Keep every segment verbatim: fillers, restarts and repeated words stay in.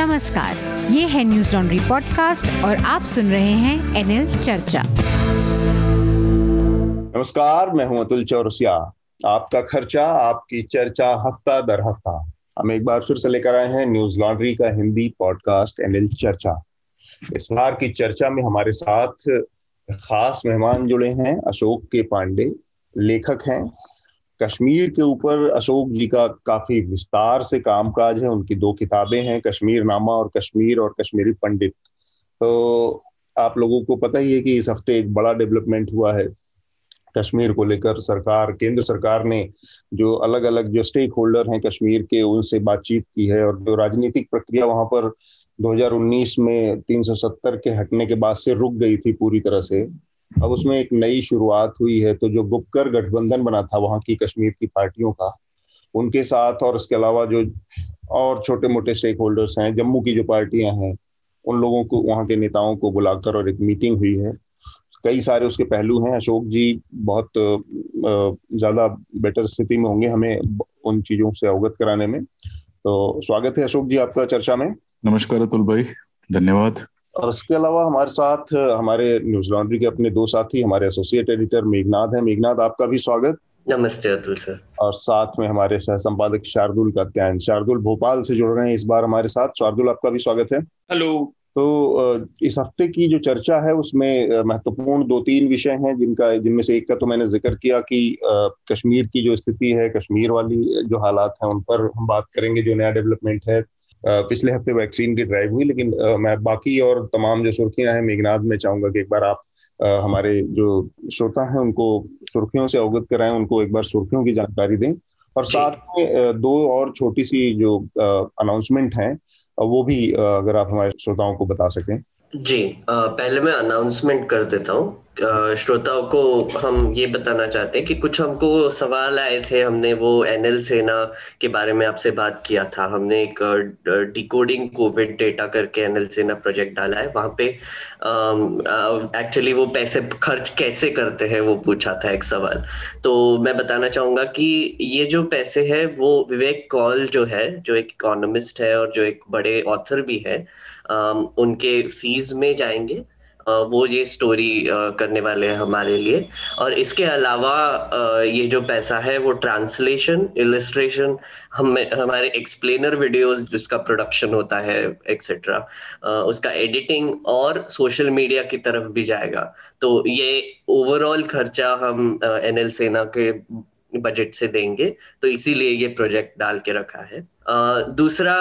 नमस्कार, ये है न्यूज लॉन्ड्री पॉडकास्ट और आप सुन रहे हैं एनएल चर्चा। नमस्कार, मैं हूं अतुल चौरसिया। आपका खर्चा, आपकी चर्चा, हफ्ता दर हफ्ता हम एक बार फिर से लेकर आए हैं न्यूज लॉन्ड्री का हिंदी पॉडकास्ट एनएल चर्चा। इस बार की चर्चा में हमारे साथ खास मेहमान जुड़े हैं। अशोक के पांडे लेखक हैं। कश्मीर के ऊपर अशोक जी का काफी विस्तार से कामकाज है। उनकी दो किताबें हैं, कश्मीर नामा और कश्मीर और कश्मीरी पंडित। तो आप लोगों को पता ही है कि इस हफ्ते एक बड़ा डेवलपमेंट हुआ है कश्मीर को लेकर। सरकार, केंद्र सरकार ने जो अलग अलग जो स्टेक होल्डर हैं कश्मीर के, उनसे बातचीत की है और जो राजनीतिक प्रक्रिया वहां पर दो हज़ार उन्नीस में तीन सौ सत्तर के हटने के बाद से रुक गई थी पूरी तरह से, अब उसमें एक नई शुरुआत हुई है। तो जो गुपकर गठबंधन बना था वहाँ की कश्मीर की पार्टियों का, उनके साथ और इसके अलावा जो और छोटे मोटे स्टेक होल्डर्स हैं, जम्मू की जो पार्टियां हैं, उन लोगों को, वहाँ के नेताओं को बुलाकर और एक मीटिंग हुई है। कई सारे उसके पहलू हैं। अशोक जी बहुत ज़्यादा बेटर स्थिति में होंगे हमें उन चीज़ों से अवगत कराने में। तो स्वागत है अशोक जी आपका चर्चा में। नमस्कार अतुल भाई, धन्यवाद। और इसके अलावा हमारे साथ हमारे न्यूज लॉन्ड्री के अपने दो साथी, हमारे एसोसिएट एडिटर मेघनाद हैं। मेघनाद, आपका भी स्वागत। नमस्ते अतुल सर। और साथ में हमारे सह संपादक शार्दुल कात्यायन, शार्दुल भोपाल से जुड़ रहे हैं इस बार हमारे साथ। शार्दुल, आपका भी स्वागत है। हेलो। तो इस हफ्ते की जो चर्चा है उसमें महत्वपूर्ण दो तीन विषय हैं, जिनका जिनमें से एक का तो मैंने जिक्र किया कि कश्मीर की जो स्थिति है, कश्मीर वाली जो हालात हैं, उन पर हम बात करेंगे। जो नया डेवलपमेंट है, पिछले हफ्ते वैक्सीन की ड्राइव हुई, लेकिन मैं बाकी और तमाम जो सुर्खियां हैं, मेघनाद, मैं चाहूंगा कि एक बार आप हमारे जो श्रोता हैं उनको सुर्खियों से अवगत कराएं, उनको एक बार सुर्खियों की जानकारी दें। और साथ में दो और छोटी सी जो अनाउंसमेंट हैं वो भी अगर आप हमारे श्रोताओं को बता सकें। जी, पहले मैं अनाउंसमेंट कर देता हूँ। श्रोताओं को हम ये बताना चाहते हैं कि कुछ हमको सवाल आए थे, हमने वो एनएल सेना के बारे में आपसे बात किया था। हमने एक डिकोडिंग कोविड डेटा करके एनएल सेना प्रोजेक्ट डाला है, वहाँ पे एक्चुअली वो पैसे खर्च कैसे करते हैं वो पूछा था एक सवाल। तो मैं बताना चाहूँगा कि ये जो पैसे है वो विवेक कौल जो है, जो एक इकोनॉमिस्ट है और जो एक बड़े ऑथर भी है, उनके फीस में जाएंगे। वो ये स्टोरी करने वाले हैं हमारे लिए। और इसके अलावा ये जो पैसा है वो ट्रांसलेशन, इलस्ट्रेशन, हम हमारे एक्सप्लेनर वीडियोस जिसका प्रोडक्शन होता है एक्सेट्रा, उसका एडिटिंग और सोशल मीडिया की तरफ भी जाएगा। तो ये ओवरऑल खर्चा हम एनएल सेना के बजट से देंगे, तो इसीलिए ये प्रोजेक्ट डाल के रखा है। Uh, दूसरा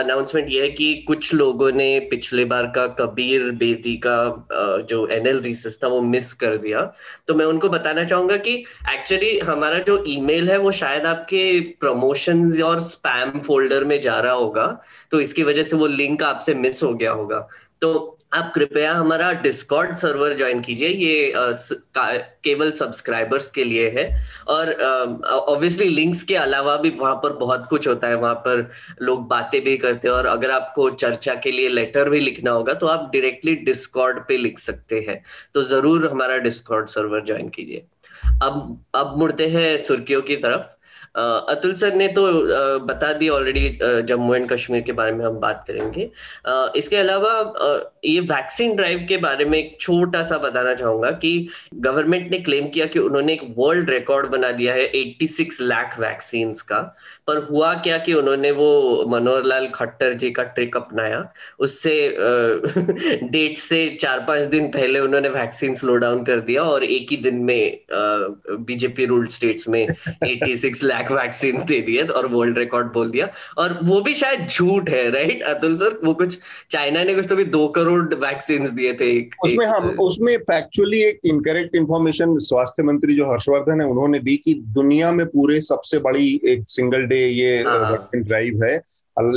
अनाउंसमेंट uh, यह है कि कुछ लोगों ने पिछले बार का कबीर बेदी का uh, जो एनएल रिसर्च था वो मिस कर दिया। तो मैं उनको बताना चाहूंगा कि एक्चुअली हमारा जो ईमेल है वो शायद आपके प्रमोशंस और स्पैम फोल्डर में जा रहा होगा, तो इसकी वजह से वो लिंक आपसे मिस हो गया होगा। तो आप कृपया हमारा डिस्कॉर्ड सर्वर ज्वाइन कीजिए। ये आ, स, केवल सब्सक्राइबर्स के लिए है। और ऑब्वियसली लिंक्स के अलावा भी वहाँ पर बहुत कुछ होता है, वहाँ पर लोग बातें भी करते हैं। और अगर आपको चर्चा के लिए लेटर भी लिखना होगा तो आप डायरेक्टली डिस्कॉर्ड पे लिख सकते हैं। तो जरूर हमारा डिस्कॉर्ड सर्वर ज्वाइन कीजिए। अब अब मुड़ते हैं सुर्खियों की तरफ। Uh, अतुल सर ने तो uh, बता दिया already uh, Jammu and Kashmir के बारे में हम बात करेंगे। uh, इसके अलावा uh, ये वैक्सीन ड्राइव के बारे में एक छोटा सा बताना चाहूंगा कि गवर्नमेंट ने क्लेम किया कि उन्होंने एक वर्ल्ड रिकॉर्ड बना दिया है छियासी लाख वैक्सीन्स का। पर हुआ क्या कि उन्होंने वो मनोहरलाल खट्टर जी का ट्रिक अपनाया। उससे डेट से चार पांच दिन पहले उन्होंने वैक्सीन स्लो डाउन कर दिया और एक ही दिन में बीजेपी रूल्ड स्टेट्स में छियासी लाख वैक्सीन दे दिए और वर्ल्ड रिकॉर्ड बोल दिया। और वो भी शायद झूठ है, राइट अतुल सर? वो कुछ चाइना ने कुछ तो भी दो करोड़ वैक्सीन दिए थे। एक, उसमें एक, हम उसमें फैक्चुअली एक इनकरेक्ट इंफॉर्मेशन स्वास्थ्य मंत्री जो हर्षवर्धन है उन्होंने दी कि दुनिया में पूरे सबसे बड़ी एक सिंगल ये वैक्सीन ड्राइव है,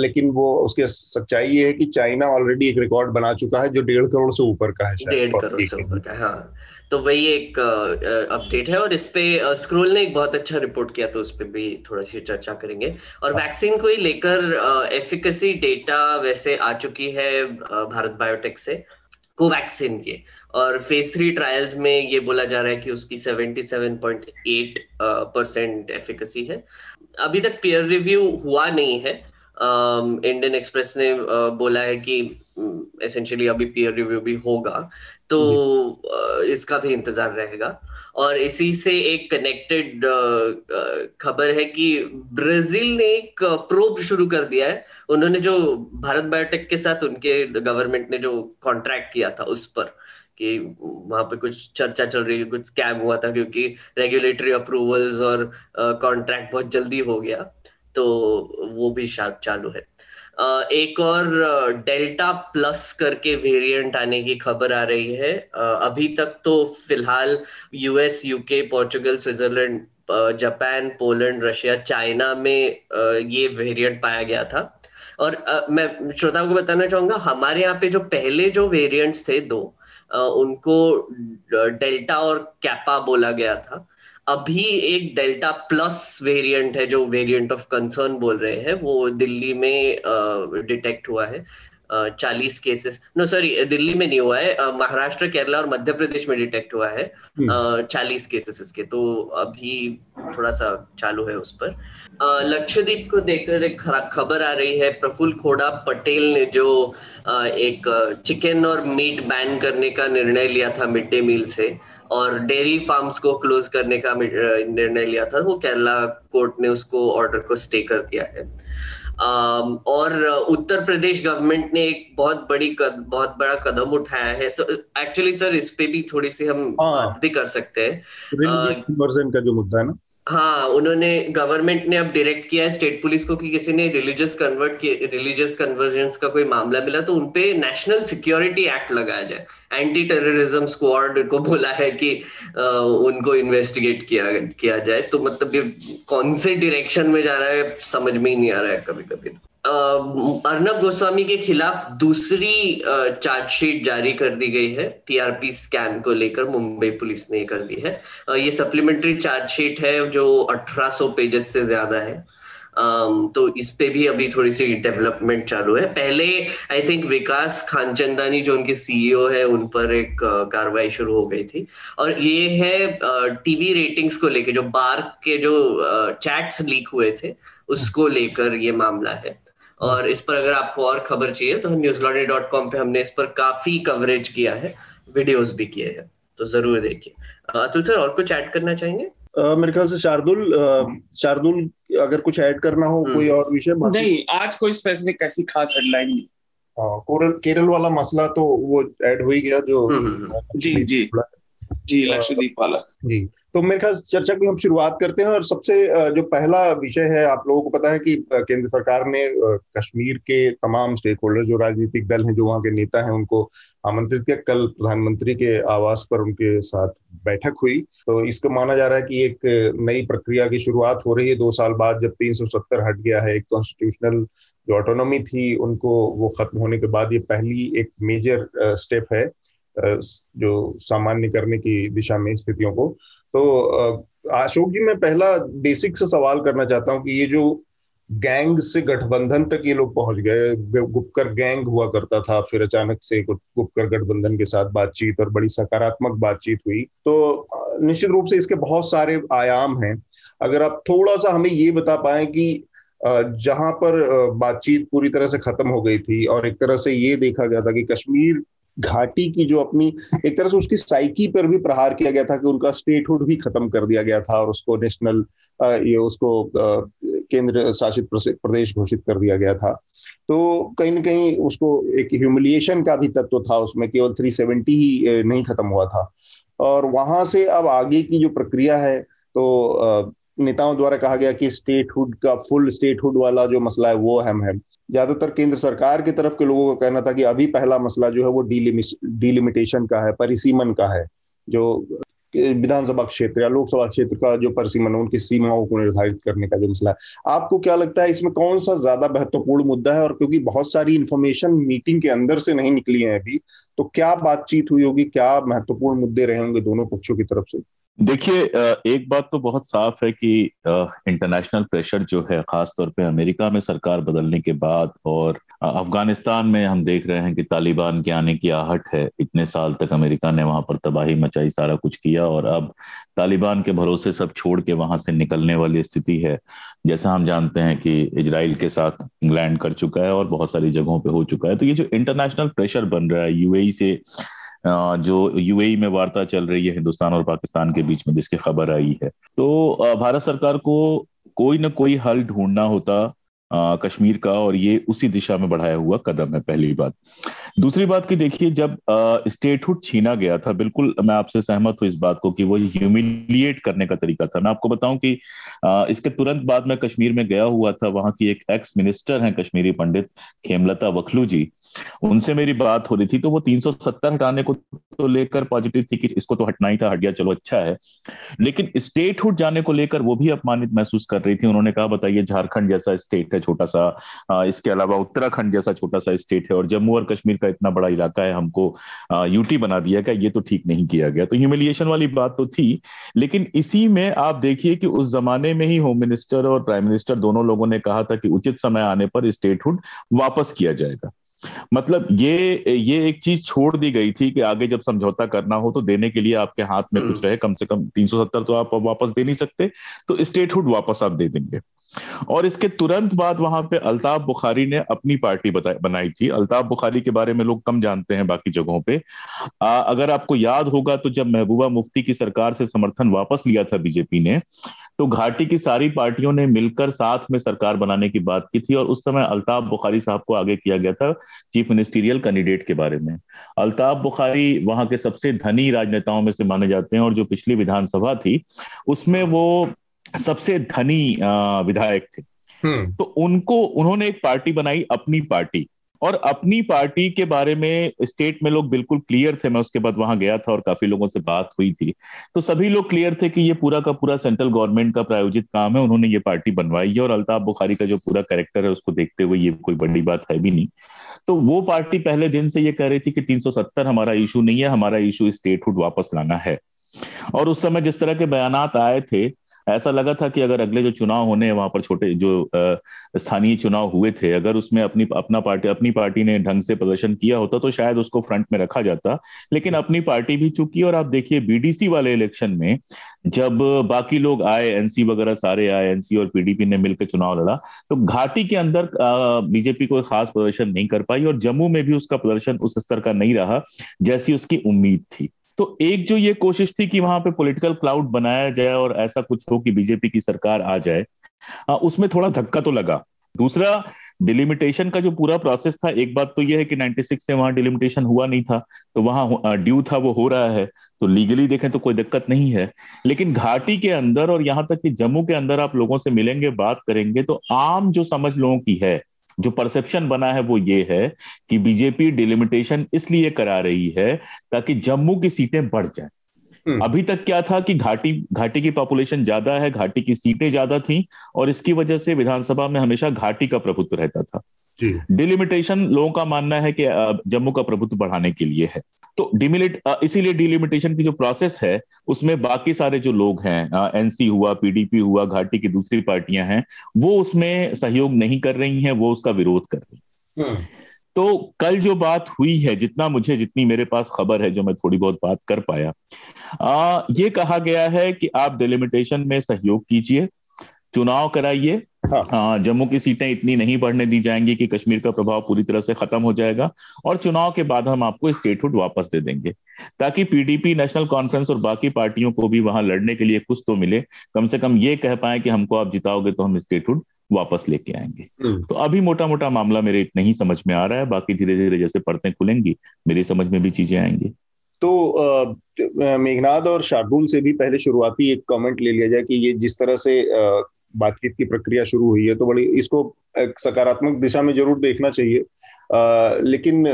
लेकिन वो उसके सच्चाई ये है कि चाइना ऑलरेडी एक रिकॉर्ड बना चुका है जो डेढ़ करोड़ से ऊपर का है। डेढ़ करोड़ से ऊपर का है, हाँ। तो वही एक अपडेट है और इस पे स्क्रोल ने एक बहुत अच्छा रिपोर्ट किया, तो उस पे भी थोड़ा सी चर्चा करेंगे। और वैक्सीन को ही लेकर एफिकेसी डेटा वैसे आ चुकी है भारत बायोटेक से कोवैक्सिन के, और फेज थ्री ट्रायल्स में ये बोला जा रहा है कि उसकी सतहत्तर पॉइंट आठ परसेंट एफिकेसी है। अभी तक पीयर रिव्यू हुआ नहीं है, इंडियन एक्सप्रेस ने बोला है कि एसेंशियली अभी पीयर रिव्यू भी होगा, तो इसका भी इंतजार रहेगा। और इसी से एक कनेक्टेड खबर है कि ब्राजील ने एक प्रोब शुरू कर दिया है, उन्होंने जो भारत बायोटेक के साथ उनके गवर्नमेंट ने जो कॉन्ट्रैक्ट किया था उस पर, कि वहां पे कुछ चर्चा चल रही है, कुछ स्कैम हुआ था क्योंकि रेगुलेटरी अप्रूवल्स और कॉन्ट्रैक्ट बहुत जल्दी हो गया, तो वो भी शायद चालू है। एक और डेल्टा प्लस करके वेरिएंट आने की खबर आ रही है। अभी तक तो फिलहाल US, UK, Portugal, Switzerland, Japan, Poland, Russia, China में ये वेरिएंट पाया गया था। और मैं श्रोताओं को बताना चाहूंगा, हमारे यहाँ पे जो पहले जो वेरिएंट्स थे दो, उनको डेल्टा और कैपा बोला गया था। अभी एक डेल्टा प्लस वेरिएंट है जो वेरिएंट ऑफ कंसर्न बोल रहे हैं, वो दिल्ली में डिटेक्ट हुआ है। चालीस केसेस, नो सॉरी दिल्ली में नहीं हुआ है, महाराष्ट्र, केरला और मध्य प्रदेश में डिटेक्ट हुआ है चालीस केसेस इसके, तो अभी थोड़ा सा चालू है उस पर। लक्षद्वीप को देखकर एक खबर आ रही है, प्रफुल खोड़ा पटेल ने जो एक चिकन और मीट बैन करने का निर्णय लिया था मिड डे मील से, और डेयरी फार्म्स को क्लोज करने का निर्णय लिया था, वो केरला कोर्ट ने उसको ऑर्डर को स्टे कर दिया है। और उत्तर प्रदेश गवर्नमेंट ने एक बहुत बड़ी कद, बहुत बड़ा कदम उठाया है। सो एक्चुअली सर इस पे भी थोड़ी सी हम बात भी कर सकते हैं, कन्वर्जन का जो मुद्दा है ना। हाँ, उन्होंने गवर्नमेंट ने अब डायरेक्ट किया है स्टेट पुलिस को कि किसी ने रिलीजियस कन्वर्ट रिलीजियस कन्वर्जन का कोई मामला मिला तो उनपे नेशनल सिक्योरिटी एक्ट लगाया जाए। एंटी टेररिज्म स्क्वाड को बोला है कि आ, उनको इन्वेस्टिगेट किया किया जाए। तो मतलब ये कौन से डायरेक्शन में जा रहा है समझ में ही नहीं आ रहा है कभी कभी। अर्नब गोस्वामी के खिलाफ दूसरी चार्जशीट जारी कर दी गई है, टीआरपी स्कैम को लेकर मुंबई पुलिस ने कर दी है। ये सप्लीमेंट्री चार्जशीट है जो अठारह सौ पेजेस से ज्यादा है, तो इस पे भी अभी थोड़ी सी डेवलपमेंट चालू है। पहले आई थिंक विकास खानचंदानी जो उनके सीईओ है उन पर एक कार्रवाई शुरू हो गई थी। और ये है टीवी रेटिंग्स को लेकर, जो बार के जो चैट्स लीक हुए थे उसको लेकर ये मामला है। और इस पर अगर आपको और खबर चाहिए तो हम न्यूज़ लॉन्ड्री डॉट कॉम पे हमने इस पर काफी कवरेज किया है, वीडियोस भी किए हैं, तो जरूर देखिए। अतुल सर और कुछ ऐड करना चाहेंगे? Uh, मेरे ख्याल से शार्दुल uh, शार्दुल अगर कुछ ऐड करना हो कोई और विषय? नहीं, आज कोई स्पेसिफिक ऐसी खास हेडलाइन नहीं। uh, केरल वाला मसला तो वो ऐड हो ही गया जो जी जी जी लक्षद्वीप वाला जी। तो मेरे ख्याल चर्चा की हम शुरुआत करते हैं। और सबसे जो पहला विषय है, आप लोगों को पता है कि केंद्र सरकार ने कश्मीर के तमाम स्टेक होल्डर, जो राजनीतिक दल हैं, जो वहाँ के नेता हैं, उनको आमंत्रित किया। कल प्रधानमंत्री के आवास पर उनके साथ बैठक हुई। तो इसको माना जा रहा है कि एक नई प्रक्रिया की शुरुआत हो रही है दो साल बाद, जब तीन सौ सत्तर हट गया है। एक कॉन्स्टिट्यूशनल जो ऑटोनॉमी थी उनको वो खत्म होने के बाद ये पहली एक मेजर स्टेप है जो सामान्य करने की दिशा में स्थितियों को। तो अशोक जी, मैं पहला बेसिक से सवाल करना चाहता हूं कि ये जो गैंग से गठबंधन तक ये लोग पहुंच गए, गुपकर गैंग हुआ करता था, फिर अचानक से गुपकर गठबंधन के साथ बातचीत और बड़ी सकारात्मक बातचीत हुई। तो निश्चित रूप से इसके बहुत सारे आयाम हैं। अगर आप थोड़ा सा हमें ये बता पाए कि जहां पर बातचीत पूरी तरह से खत्म हो गई थी और एक तरह से ये देखा गया था कि कश्मीर घाटी की जो अपनी एक तरह से उसकी साइकी पर भी प्रहार किया गया था कि उनका स्टेटहुड भी खत्म कर दिया गया था और उसको नेशनल ये उसको केंद्र शासित प्रदेश घोषित कर दिया गया था। तो कहीं ना कहीं उसको एक ह्यूमिलिएशन का भी तत्व था उसमें, केवल तीन सौ सत्तर ही नहीं खत्म हुआ था। और वहां से अब आगे की जो प्रक्रिया है, तो नेताओं द्वारा कहा गया कि स्टेटहुड का फुल स्टेटहुड वाला जो मसला है वो अहम है। ज्यादातर केंद्र सरकार की तरफ के लोगों का कहना था कि अभी पहला मसला जो है वो डीलिमिटेशन का है, परिसीमन का है, जो विधानसभा क्षेत्र या लोकसभा क्षेत्र का जो परिसीमन है, उनकी सीमाओं को निर्धारित करने का जो मसला है। आपको क्या लगता है इसमें कौन सा ज्यादा महत्वपूर्ण मुद्दा है? और क्योंकि बहुत सारी इन्फॉर्मेशन मीटिंग के अंदर से नहीं निकली है अभी, तो क्या बातचीत हुई होगी, क्या महत्वपूर्ण मुद्दे रहे होंगे दोनों पक्षों की तरफ से? देखिए, एक बात तो बहुत साफ है कि इंटरनेशनल प्रेशर जो है, खासतौर पे अमेरिका में सरकार बदलने के बाद, और अफगानिस्तान में हम देख रहे हैं कि तालिबान के आने की आहट है। इतने साल तक अमेरिका ने वहां पर तबाही मचाई, सारा कुछ किया, और अब तालिबान के भरोसे सब छोड़ के वहां से निकलने वाली स्थिति है। जैसा हम जानते हैं कि इजराइल के साथ इंग्लैंड कर चुका है और बहुत सारी जगहों पर हो चुका है। तो ये जो इंटरनेशनल प्रेशर बन रहा है, यूएई से जो यूएई में वार्ता चल रही है हिंदुस्तान और पाकिस्तान के बीच में, जिसकी खबर आई है, तो भारत सरकार को कोई ना कोई हल ढूंढना होता कश्मीर का, और ये उसी दिशा में बढ़ाया हुआ कदम है, पहली बात। दूसरी बात कि देखिए, जब स्टेटहुड छीना गया था, बिल्कुल मैं आपसे सहमत हूँ इस बात को कि वो ह्यूमिलिएट करने का तरीका था। मैं आपको बताऊं कि आ, इसके तुरंत बाद मैं कश्मीर में गया हुआ था। वहां की एक एक्स मिनिस्टर हैं कश्मीरी, पंडित खेमलता वखलू जी, उनसे मेरी बात हो रही थी। तो वो तीन सौ सत्तर हटाने को तो लेकर पॉजिटिव थी कि इसको तो हटना ही था, हट गया, चलो अच्छा है। लेकिन स्टेटहुड जाने को लेकर वो भी अपमानित महसूस कर रही थी। उन्होंने कहा, बताइए, झारखंड जैसा स्टेट है छोटा सा, इसके अलावा उत्तराखंड जैसा छोटा सा स्टेट है, और जम्मू और कश्मीर का इतना बड़ा इलाका है, हमको यूटी बना दिया गया, ये तो ठीक नहीं किया गया। तो ह्यूमिलिएशन वाली बात तो थी, लेकिन इसी में आप देखिए कि उस जमाने में ही होम मिनिस्टर और प्राइम मिनिस्टर दोनों लोगों ने कहा था कि उचित समय आने पर स्टेटहुड वापस किया जाएगा। मतलब ये ये एक चीज छोड़ दी गई थी कि आगे जब समझौता करना हो तो देने के लिए आपके हाथ में कुछ रहे, कम से कम तीन सौ सत्तर तो आप वापस दे नहीं सकते, तो स्टेटहुड वापस आप दे देंगे। और इसके तुरंत बाद वहां पे अल्ताफ बुखारी ने अपनी पार्टी बनाई थी। अल्ताफ बुखारी के बारे में लोग कम जानते हैं बाकी जगहों पे। आ, अगर आपको याद होगा तो जब महबूबा मुफ्ती की सरकार से समर्थन वापस लिया था बीजेपी ने, तो घाटी की सारी पार्टियों ने मिलकर साथ में सरकार बनाने की बात की थी, और उस समय अल्ताफ बुखारी साहब को आगे किया गया था चीफ मिनिस्टीरियल कैंडिडेट के बारे में। अल्ताफ बुखारी वहां के सबसे धनी राजनेताओं में से माने जाते हैं, और जो पिछली विधानसभा थी उसमें वो सबसे धनी विधायक थे। तो उनको उन्होंने एक पार्टी बनाई, अपनी पार्टी, और अपनी पार्टी के बारे में स्टेट में लोग बिल्कुल क्लियर थे। मैं उसके बाद वहां गया था और काफी लोगों से बात हुई थी, तो सभी लोग क्लियर थे कि ये पूरा का पूरा सेंट्रल गवर्नमेंट का प्रायोजित काम है, उन्होंने ये पार्टी बनवाई है, और अल्ताफ बुखारी का जो पूरा कैरेक्टर है उसको देखते हुए ये कोई बड़ी बात है भी नहीं। तो वो पार्टी पहले दिन से ये कह रही थी कि तीन सौ सत्तर हमारा इशू नहीं है, हमारा इशू स्टेटहुड वापस लाना है। और उस समय जिस तरह के बयानात आए थे, ऐसा लगा था कि अगर अगले जो चुनाव होने, वहां पर छोटे जो स्थानीय चुनाव हुए थे, अगर उसमें अपनी अपना पार्टी अपनी पार्टी ने ढंग से प्रदर्शन किया होता तो शायद उसको फ्रंट में रखा जाता। लेकिन अपनी पार्टी भी चुकी, और आप देखिए बीडीसी वाले इलेक्शन में जब बाकी लोग आए, एनसी वगैरह सारे आए, एनसी और पीडीपी ने मिलकर चुनाव लड़ा, तो घाटी के अंदर बीजेपी कोई खास प्रदर्शन नहीं कर पाई, और जम्मू में भी उसका प्रदर्शन उस स्तर का नहीं रहा जैसी उसकी उम्मीद थी। तो एक जो ये कोशिश थी कि वहां पे पॉलिटिकल क्लाउड बनाया जाए और ऐसा कुछ हो कि बीजेपी की सरकार आ जाए, उसमें थोड़ा धक्का तो लगा। दूसरा, डिलिमिटेशन का जो पूरा प्रोसेस था, एक बात तो यह है कि छियानवे से वहां डिलिमिटेशन हुआ नहीं था, तो वहां ड्यू था वो हो रहा है, तो लीगली देखें तो कोई दिक्कत नहीं है। लेकिन घाटी के अंदर और यहाँ तक कि जम्मू के अंदर आप लोगों से मिलेंगे, बात करेंगे, तो आम जो समझ लोगों की है, जो परसेप्शन बना है, वो ये है कि बीजेपी डिलिमिटेशन इसलिए करा रही है ताकि जम्मू की सीटें बढ़ जाएं। अभी तक क्या था कि घाटी घाटी की पॉपुलेशन ज्यादा है, घाटी की सीटें ज्यादा थीं, और इसकी वजह से विधानसभा में हमेशा घाटी का प्रभुत्व रहता था। डिलिमिटेशन लोगों का मानना है कि जम्मू का प्रभुत्व बढ़ाने के लिए है, तो डिमिलिट इसीलिए डिलिमिटेशन की जो प्रोसेस है उसमें बाकी सारे जो लोग हैं, एनसी हुआ, पीडीपी हुआ, घाटी की दूसरी पार्टियां हैं, वो उसमें सहयोग नहीं कर रही हैं, वो उसका विरोध कर रही हैं। तो कल जो बात हुई है, जितना मुझे जितनी मेरे पास खबर है, जो मैं थोड़ी बहुत बात कर पाया, आ, ये कहा गया है कि आप डिलिमिटेशन में सहयोग कीजिए, चुनाव कराइए, हाँ। जम्मू की सीटें इतनी नहीं बढ़ने दी जाएंगी कि कश्मीर का प्रभाव पूरी तरह से खत्म हो जाएगा, और चुनाव के बाद हम आपको स्टेटहुड वापस दे देंगे, ताकि पीडीपी, नेशनल कॉन्फ्रेंस और बाकी पार्टियों को भी वहां लड़ने के लिए कुछ तो मिले, कम से कम ये कह पाए कि हमको आप जिताओगे तो हम स्टेटहुड वापस लेके आएंगे। तो अभी मोटा मोटा मामला मेरे इतना ही समझ में आ रहा है, बाकी धीरे धीरे जैसे परतें खुलेंगी मेरी समझ में भी चीजें आएंगी। तो मेघनाद और शार्दुल से भी पहले शुरुआती एक कमेंट ले लिया जाए कि ये जिस तरह से बातचीत की प्रक्रिया शुरू हुई है, तो बड़ी इसको एक सकारात्मक दिशा में जरूर देखना चाहिए, आ, लेकिन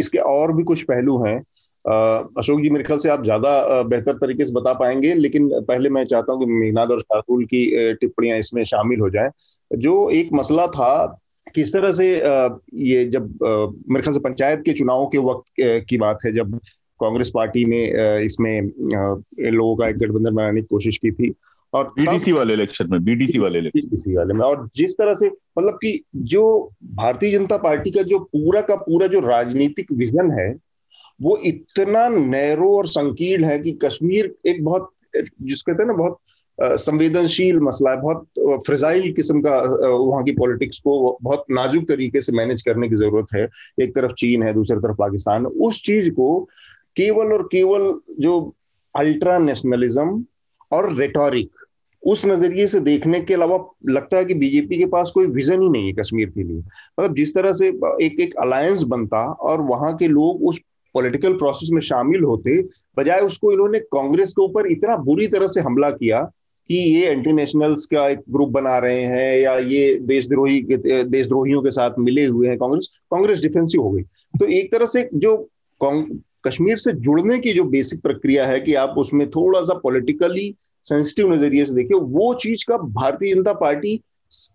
इसके और भी कुछ पहलू हैं। अशोक जी, मेरे ख्याल से आप ज्यादा बेहतर तरीके से बता पाएंगे, लेकिन पहले मैं चाहता हूं कि मेघनाद और शार्दुल की टिप्पणियां इसमें शामिल हो जाएं। जो एक मसला था, किस तरह से ये, जब मेरे ख्याल से पंचायत के चुनाव के वक्त की बात है, जब कांग्रेस पार्टी ने इसमें लोगों का एक गठबंधन बनाने की कोशिश की थी और बीडीसी वाले इलेक्शन में बीडीसी वाले बीडीसी वाले में और जिस तरह से मतलब कि जो भारतीय जनता पार्टी का जो पूरा का पूरा जो राजनीतिक विजन है वो इतना नैरो और संकीर्ण है कि कश्मीर एक बहुत जिसको कहते हैं ना बहुत संवेदनशील मसला है, बहुत फ्रेजाइल किस्म का वहाँ की पॉलिटिक्स को बहुत नाजुक तरीके से मैनेज करने की जरूरत है। एक तरफ चीन है, दूसरी तरफ पाकिस्तान। उस चीज को केवल और केवल जो अल्ट्रा नेशनलिज्म और रेटोरिक उस नजरिए से देखने के अलावा लगता है कि बीजेपी के पास कोई विजन ही नहीं है कश्मीर के लिए। मतलब जिस तरह से एक एक अलायंस बनता और वहाँ के लोग उस पॉलिटिकल प्रोसेस में शामिल होते, बजाय उसको इन्होंने कांग्रेस के ऊपर इतना बुरी तरह से हमला किया कि ये एंटी नेशनल्स का एक ग्रुप बना रहे हैं या ये देशद्रोही देशद्रोहियों के साथ मिले हुए हैं। कांग्रेस कांग्रेस डिफेंसिव हो गई। तो एक तरह से जो कश्मीर से जुड़ने की जो बेसिक प्रक्रिया है कि आप उसमें थोड़ा सा पॉलिटिकली सेंसिटिव नजरिए से देखिए, वो चीज का भारतीय जनता पार्टी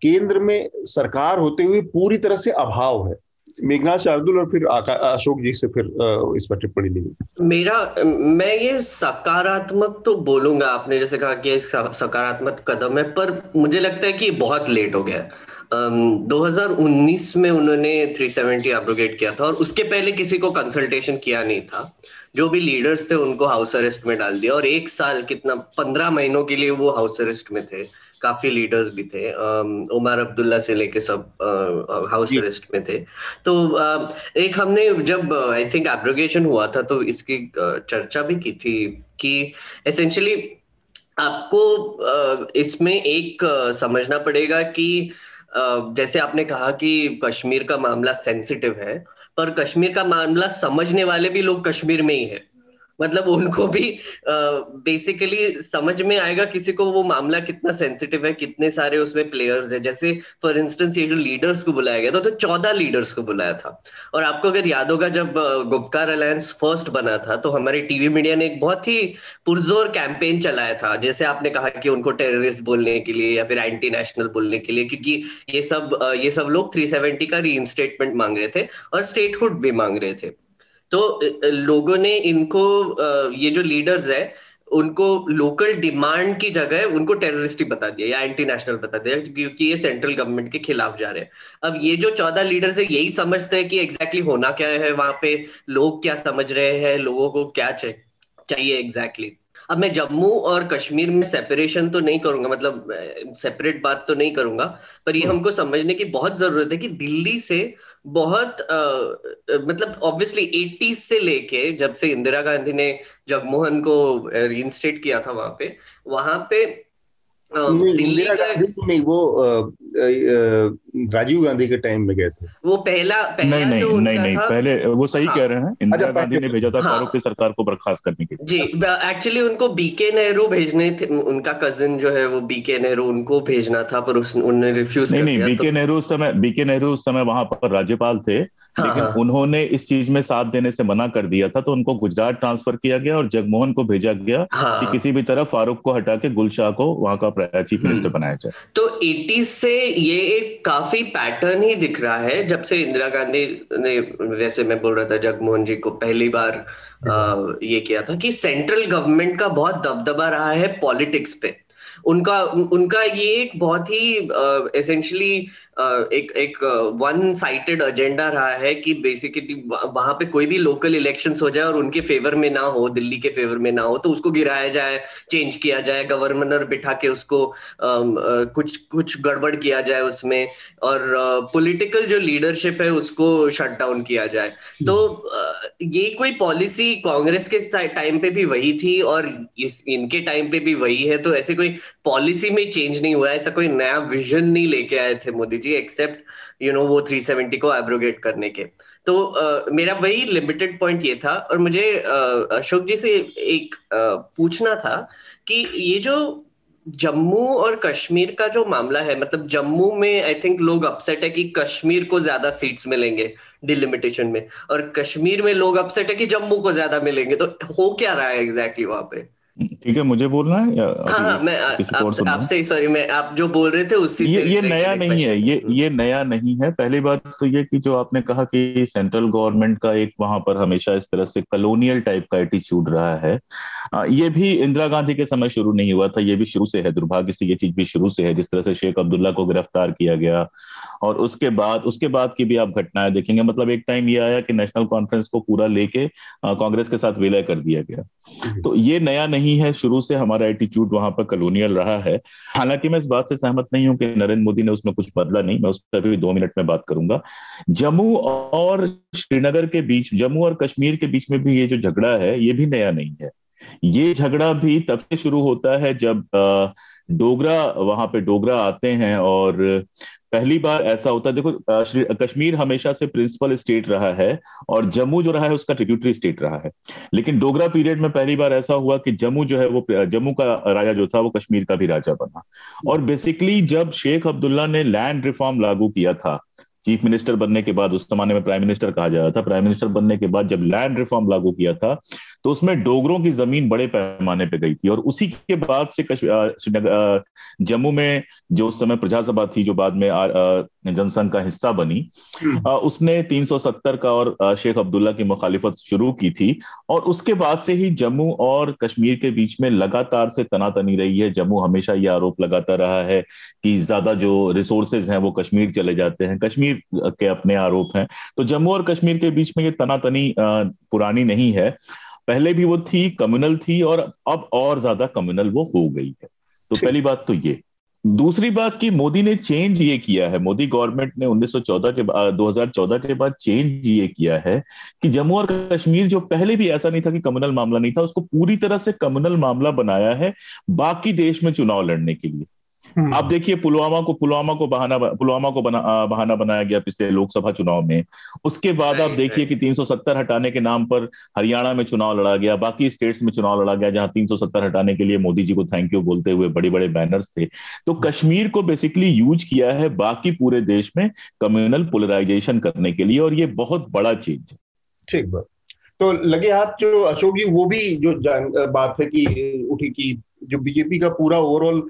केंद्र में सरकार होते हुए पूरी तरह से अभाव है। मेघनाथ, शार्दुल और फिर अशोक जी से फिर इस पर टिप्पणी ली। मेरा मैं ये सकारात्मक तो बोलूंगा, आपने जैसे कहा कि सकारात्मक कदम है, पर मुझे लगता है कि बहुत लेट हो गया। दो हज़ार उन्नीस में उन्होंने तीन सौ सत्तर एब्रोगेट किया था और उसके पहले किसी को कंसल्टेशन किया नहीं था। जो भी लीडर्स थे उनको हाउस अरेस्ट में डाल दिया और एक साल कितना पंद्रह महीनों के लिए वो हाउस अरेस्ट में थे। काफी लीडर्स भी थे, उमर अब्दुल्ला से लेके सब हाउस अरेस्ट में थे। तो एक हमने जब आई थिंक एब्रोगेशन हुआ था तो इसकी चर्चा भी की थी कि एसेंशियली आपको इसमें एक समझना पड़ेगा कि जैसे आपने कहा कि कश्मीर का मामला सेंसिटिव है, पर कश्मीर का मामला समझने वाले भी लोग कश्मीर में ही है। मतलब उनको भी बेसिकली uh, समझ में आएगा किसी को वो मामला कितना सेंसिटिव है, कितने सारे उसमें प्लेयर्स है। जैसे फॉर इंस्टेंस ये जो लीडर्स को बुलाया गया था तो चौदह लीडर्स को बुलाया था। और आपको अगर याद होगा जब गुपकार अलायंस फर्स्ट बना था तो हमारे टीवी मीडिया ने एक बहुत ही पुरजोर कैंपेन चलाया था, जैसे आपने कहा कि उनको टेररिस्ट बोलने के लिए या फिर एंटी नेशनल बोलने के लिए, क्योंकि ये सब ये सब लोग थ्री सेवेंटी का रीइंस्टेटमेंट मांग रहे थे और स्टेटहुड भी मांग रहे थे। तो लोगों ने इनको ये जो लीडर्स है उनको लोकल डिमांड की जगह उनको टेररिस्ट ही बता दिया या एंटी नेशनल बता दिया क्योंकि ये सेंट्रल गवर्नमेंट के खिलाफ जा रहे हैं। अब ये जो चौदह लीडर्स है यही समझते हैं कि एग्जैक्टली होना क्या है, वहां पे लोग क्या समझ रहे हैं, लोगों को क्या चाहिए एग्जैक्टली। अब मैं जम्मू और कश्मीर में सेपरेशन तो नहीं करूंगा, मतलब सेपरेट बात तो नहीं करूंगा, पर ये हमको समझने की बहुत जरूरत है कि दिल्ली से बहुत आ, मतलब ऑब्वियसली एटीज़ से लेके जब से इंदिरा गांधी ने जगमोहन को रीइंस्टेट किया था वहां पे वहां पे दिल्ली का नहीं, वो राजीव गांधी के टाइम में गए थे। वो पहला पहला नहीं, नहीं, जो उनका नहीं, नहीं, था पहले वो सही कह रहे हैं, इंदिरा गांधी ने भेजा था फारूक की सरकार को बर्खास्त करने के लिए। जी एक्चुअली उनको बीके नेहरू भेजने थे, उनका कजिन जो है वो बीके नेहरू उनको भेजना था पर उन्होंने रिफ्यूज कर दिया। नहीं बीके नेहरू उस समय बीके नेहरू उस समय वहां पर राज्यपाल थे, लेकिन उन्होंने इस चीज में साथ देने से मना कर दिया था तो उनको गुजरात ट्रांसफर किया गया और जगमोहन को भेजा गया हाँ। कि किसी भी तरह फारूक को हटा के गुलशाह को वहां का चीफ मिनिस्टर बनाया जाए। तो एटीज़ से ये एक काफी पैटर्न ही दिख रहा है जब से इंदिरा गांधी ने, वैसे मैं बोल रहा था जगमोहन जी को पहली बार आ, ये किया था कि सेंट्रल गवर्नमेंट का बहुत दबदबा रहा है पॉलिटिक्स पे। उनका उनका ये एक बहुत ही एसेंशियली एक एक वन साइटेड एजेंडा रहा है कि बेसिकली वहां पे कोई भी लोकल इलेक्शंस हो जाए और उनके फेवर में ना हो, दिल्ली के फेवर में ना हो, तो उसको गिराया जाए, चेंज किया जाए, गवर्नर बिठा के उसको आ, कुछ कुछ गड़बड़ किया जाए उसमें और पॉलिटिकल जो लीडरशिप है उसको शट डाउन किया जाए। तो ये कोई पॉलिसी कांग्रेस के टाइम पे भी वही थी और इस इनके टाइम पे भी वही है। तो ऐसे कोई पॉलिसी में चेंज नहीं हुआ, ऐसा कोई नया विजन नहीं लेके आए थे Modi ji except you know वो तीन सौ सत्तर को एब्रोगेट करने के। तो uh, मेरा वही लिमिटेड पॉइंट ये था और मुझे uh, अशोक जी से एक uh, पूछना था कि ये जो जम्मू और कश्मीर का जो मामला है, मतलब जम्मू में आई थिंक लोग अपसेट है कि कश्मीर को ज्यादा सीट्स मिलेंगे डिलिमिटेशन में और कश्मीर में लोग अपसेट है कि जम्मू को ज्यादा मिलेंगे, तो हो क्या रहा है एग्जैक्टली वहां पे? ठीक है, मुझे बोलना है या हाँ, मैं आपसे ही सॉरी मैं आप जो बोल रहे थे उसी ये, से ये नया नहीं है, ये ये नया नहीं है। पहली बात तो ये कि जो आपने कहा कि सेंट्रल गवर्नमेंट का एक वहां पर हमेशा इस तरह से कॉलोनियल टाइप का एटीट्यूड रहा है, ये भी इंदिरा गांधी के समय शुरू नहीं हुआ था, ये भी शुरू से है, दुर्भाग्य से ये चीज भी शुरू से है। जिस तरह से शेख अब्दुल्ला को गिरफ्तार किया गया और उसके बाद उसके बाद की भी आप घटनाएं देखेंगे। मतलब एक टाइम ये आया कि नेशनल कॉन्फ्रेंस को पूरा लेके कांग्रेस के साथ विलय कर दिया गया, तो ये नया नहीं है, शुरू से हमारा एटीट्यूड वहां पर कॉलोनियल रहा है। हालांकि मैं इस बात से सहमत नहीं हूं कि नरेंद्र मोदी ने उसमें कुछ बदला नहीं, मैं उस पर भी दो मिनट में बात करूंगा। जम्मू और श्रीनगर के बीच, जम्मू और कश्मीर के बीच में भी ये जो झगड़ा है ये भी नया नहीं है। ये झगड़ा भी तब से शुरू होता है जब डोगरा वहां पे डोगरा आते हैं और पहली बार ऐसा होता है। देखो, कश्मीर हमेशा से प्रिंसिपल स्टेट रहा है और जम्मू जो रहा है उसका ट्रिब्यूटरी स्टेट रहा है, लेकिन डोगरा पीरियड में पहली बार ऐसा हुआ कि जम्मू जो है वो जम्मू का राजा जो था वो कश्मीर का भी राजा बना। और बेसिकली जब शेख अब्दुल्ला ने लैंड रिफॉर्म लागू किया था, चीफ मिनिस्टर बनने के बाद, उस जमाने में प्राइम मिनिस्टर कहा जा रहा था, प्राइम मिनिस्टर बनने के बाद जब लैंड रिफॉर्म लागू किया था तो उसमें डोगरों की जमीन बड़े पैमाने पे गई थी। और उसी के बाद से जम्मू में जो उस समय प्रजासभा थी जो बाद में जनसंघ का हिस्सा बनी, उसने तीन सौ सत्तर का और शेख अब्दुल्ला की मुखालिफत शुरू की थी। और उसके बाद से ही जम्मू और कश्मीर के बीच में लगातार से तनातनी रही है। जम्मू हमेशा ये आरोप लगाता रहा है कि ज्यादा जो रिसोर्सेज हैं वो कश्मीर चले जाते हैं, कश्मीर के अपने आरोप हैं। तो जम्मू और कश्मीर के बीच में ये तनातनी पुरानी नहीं है, पहले भी वो थी, कम्युनल थी, और अब और ज्यादा कम्युनल वो हो गई है। तो पहली बात तो ये। दूसरी बात कि मोदी ने चेंज ये किया है, मोदी गवर्नमेंट ने उन्नीस सौ चौदह के बाद दो हज़ार चौदह के बाद चेंज ये किया है कि जम्मू और कश्मीर जो पहले भी ऐसा नहीं था कि कम्युनल मामला नहीं था, उसको पूरी तरह से कम्युनल मामला बनाया है बाकी देश में चुनाव लड़ने के लिए। आप देखिए पुलवामा को पुलवामा को बहाना पुलवामा को बना, बहाना बनाया गया पिछले लोकसभा चुनाव में। उसके बाद आप देखिए कि तीन सौ सत्तर हटाने के नाम पर हरियाणा में चुनाव लड़ा गया, बाकी स्टेट्स में चुनाव लड़ा गया, जहां तीन सौ सत्तर हटाने के लिए मोदी जी को थैंक यू बोलते हुए बड़े बड़े बैनर्स थे। तो कश्मीर को बेसिकली यूज किया है बाकी पूरे देश में कम्युनल पोलराइजेशन करने के लिए, और ये बहुत बड़ा चीज है। ठीक बात। तो लगे हाथ जो अशोक जी, वो भी जो बात है कि उठी की जो बीजेपी का पूरा ओवरऑल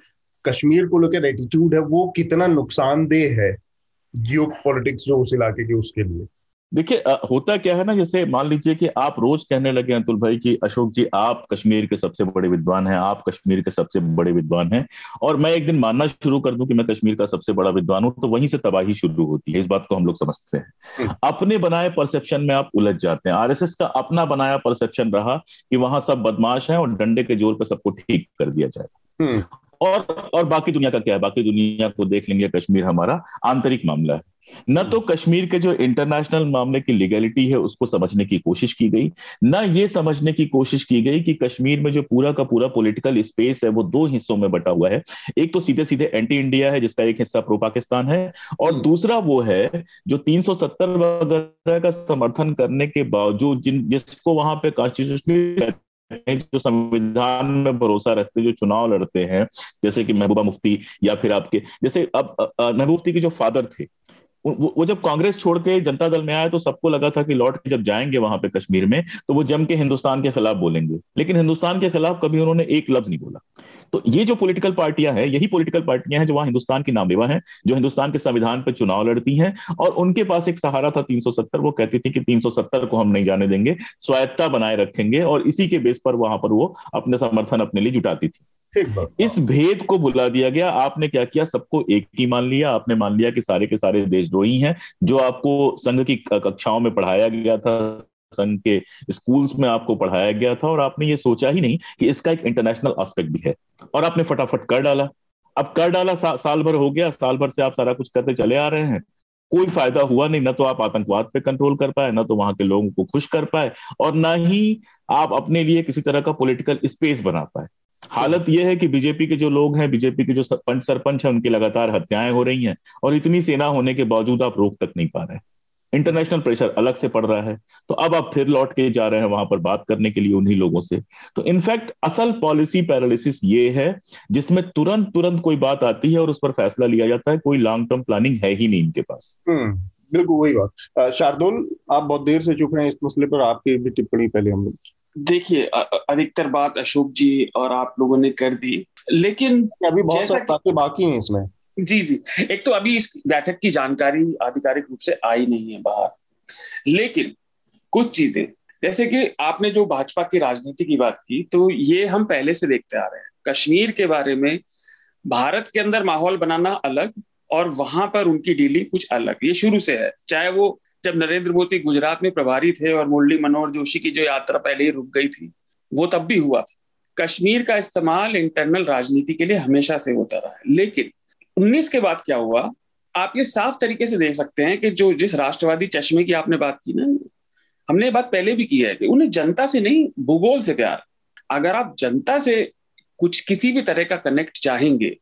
कश्मीर को लेकर एटीट्यूड है वो कितना नुकसानदेह है जियोपॉलिटिक्स जो उस इलाके के उसके लिए। देखिए होता क्या है ना, जैसे मान लीजिए कि आप रोज कहने लगे अतुल भाई कि अशोक जी आप कश्मीर के सबसे बड़े विद्वान हैं, आप कश्मीर के सबसे बड़े विद्वान हैं, और मैं एक दिन मानना शुरू कर दूं कि मैं कश्मीर का सबसे बड़ा विद्वान हूं, तो वहीं से तबाही शुरू होती है। इस बात को हम लोग समझते हैं, अपने बनाए परसेप्शन में आप उलझ जाते हैं। आरएसएस का अपना बनाया परसेप्शन रहा कि वहां सब बदमाश है और डंडे के जोर पर सबको ठीक कर दिया जाएगा, और और बाकी दुनिया का क्या है, बाकी दुनिया को देख लेंगे, कश्मीर हमारा आंतरिक मामला है। न तो कश्मीर के जो इंटरनेशनल मामले की लीगैलिटी है उसको समझने की कोशिश की गई, न ये समझने की कोशिश की गई कि कश्मीर में जो पूरा का पूरा पॉलिटिकल स्पेस है वो दो हिस्सों में बटा हुआ है। एक तो सीधे सीधे एंटी इंडिया है जिसका एक हिस्सा प्रो पाकिस्तान है, और दूसरा वो है जो तीन सौ सत्तर वगैरह का समर्थन करने के बावजूद जिन जिसको वहां पे कॉन्स्टिट्यूशनल जो संविधान में भरोसा रखते जो चुनाव लड़ते हैं, जैसे कि महबूबा मुफ्ती या फिर आपके जैसे अब महबूबा मुफ्ती के जो फादर थे वो, वो जब कांग्रेस छोड़ के जनता दल में आए तो सबको लगा था कि लौट के जब जाएंगे वहां पे कश्मीर में तो वो जम के हिंदुस्तान के खिलाफ बोलेंगे, लेकिन हिंदुस्तान के खिलाफ कभी उन्होंने एक लफ्ज नहीं बोला। तो ये जो पॉलिटिकल पार्टियां हैं, यही पॉलिटिकल पार्टियां हैं जो वहां हिंदुस्तान की नामलेवा हैं, जो हिंदुस्तान के संविधान पर चुनाव लड़ती हैं, और उनके पास एक सहारा था तीन सौ सत्तर। वो कहती थी कि तीन सौ सत्तर को हम नहीं जाने देंगे, स्वायत्ता बनाए रखेंगे, और इसी के बेस पर वहां पर वो अपने समर्थन अपने लिए जुटाती थी। इस भेद को भुला दिया गया। आपने क्या किया, सबको एक ही मान लिया, आपने मान लिया कि सारे के सारे देशद्रोही हैं, जो आपको संघ की कक्षाओं में पढ़ाया गया था, संघ के स्कूल्स में आपको पढ़ाया गया था, और आपने ये सोचा ही नहीं कि इसका एक इंटरनेशनल एस्पेक्ट भी है, और आपने फटाफट कर डाला। अब कर डाला, सा, साल भर हो गया, साल भर से आप सारा कुछ करते चले आ रहे हैं, कोई फायदा हुआ नहीं। ना तो आप आतंकवाद पे कंट्रोल कर पाए, ना तो वहां के लोगों को खुश कर पाए, और ना ही आप अपने लिए किसी तरह का पॉलिटिकल स्पेस बना पाए। हालत यह है कि बीजेपी के जो लोग हैं, बीजेपी के जो पंच सरपंच हैं, उनकी लगातार हत्याएं हो रही हैं, और इतनी सेना होने के बावजूद आप रोक तक नहीं पा रहे हैं। इंटरनेशनल प्रेशर अलग से पड़ रहा है, तो अब आप फिर लौट के जा रहे हैं वहां पर बात करने के लिए उन्हीं लोगों से। तो इनफैक्ट असल पॉलिसी पैरालिसिस ये है जिसमें तुरंत तुरंत कोई बात आती है और उस पर फैसला लिया जाता है, कोई लॉन्ग टर्म प्लानिंग है ही नहीं इनके पास। बिल्कुल वही बात। शार्दुल, आप बहुत देर से चुप रहे हैं इस मसले पर, आपकी भी टिप्पणी पहले हम लोग देखिए, अधिकतर बात अशोक जी और आप लोगों ने कर दी, लेकिन अभी बहुत सारी बाकी हैं इसमें। जी जी एक तो अभी इस बैठक की जानकारी आधिकारिक रूप से आई नहीं है बाहर, लेकिन कुछ चीजें जैसे कि आपने जो भाजपा की राजनीति की बात की, तो ये हम पहले से देखते आ रहे हैं। कश्मीर के बारे में भारत के अंदर माहौल बनाना अलग और वहां पर उनकी डीलिंग कुछ अलग, ये शुरू से है। चाहे वो जब नरेंद्र मोदी गुजरात में प्रभारी थे और मुरली मनोहर जोशी की जो यात्रा पहले ही रुक गई थी, वो तब भी हुआ था। कश्मीर का इस्तेमाल इंटरनल राजनीति के लिए हमेशा से होता रहा है। लेकिन उन्नीस के बाद क्या हुआ, आप ये साफ तरीके से देख सकते हैं कि जो जिस राष्ट्रवादी चश्मे की आपने बात की ना, हमने ये बात पहले भी की है कि उन्हें जनता से नहीं, भूगोल से प्यार। अगर आप जनता से कुछ किसी भी तरह का कनेक्ट चाहेंगे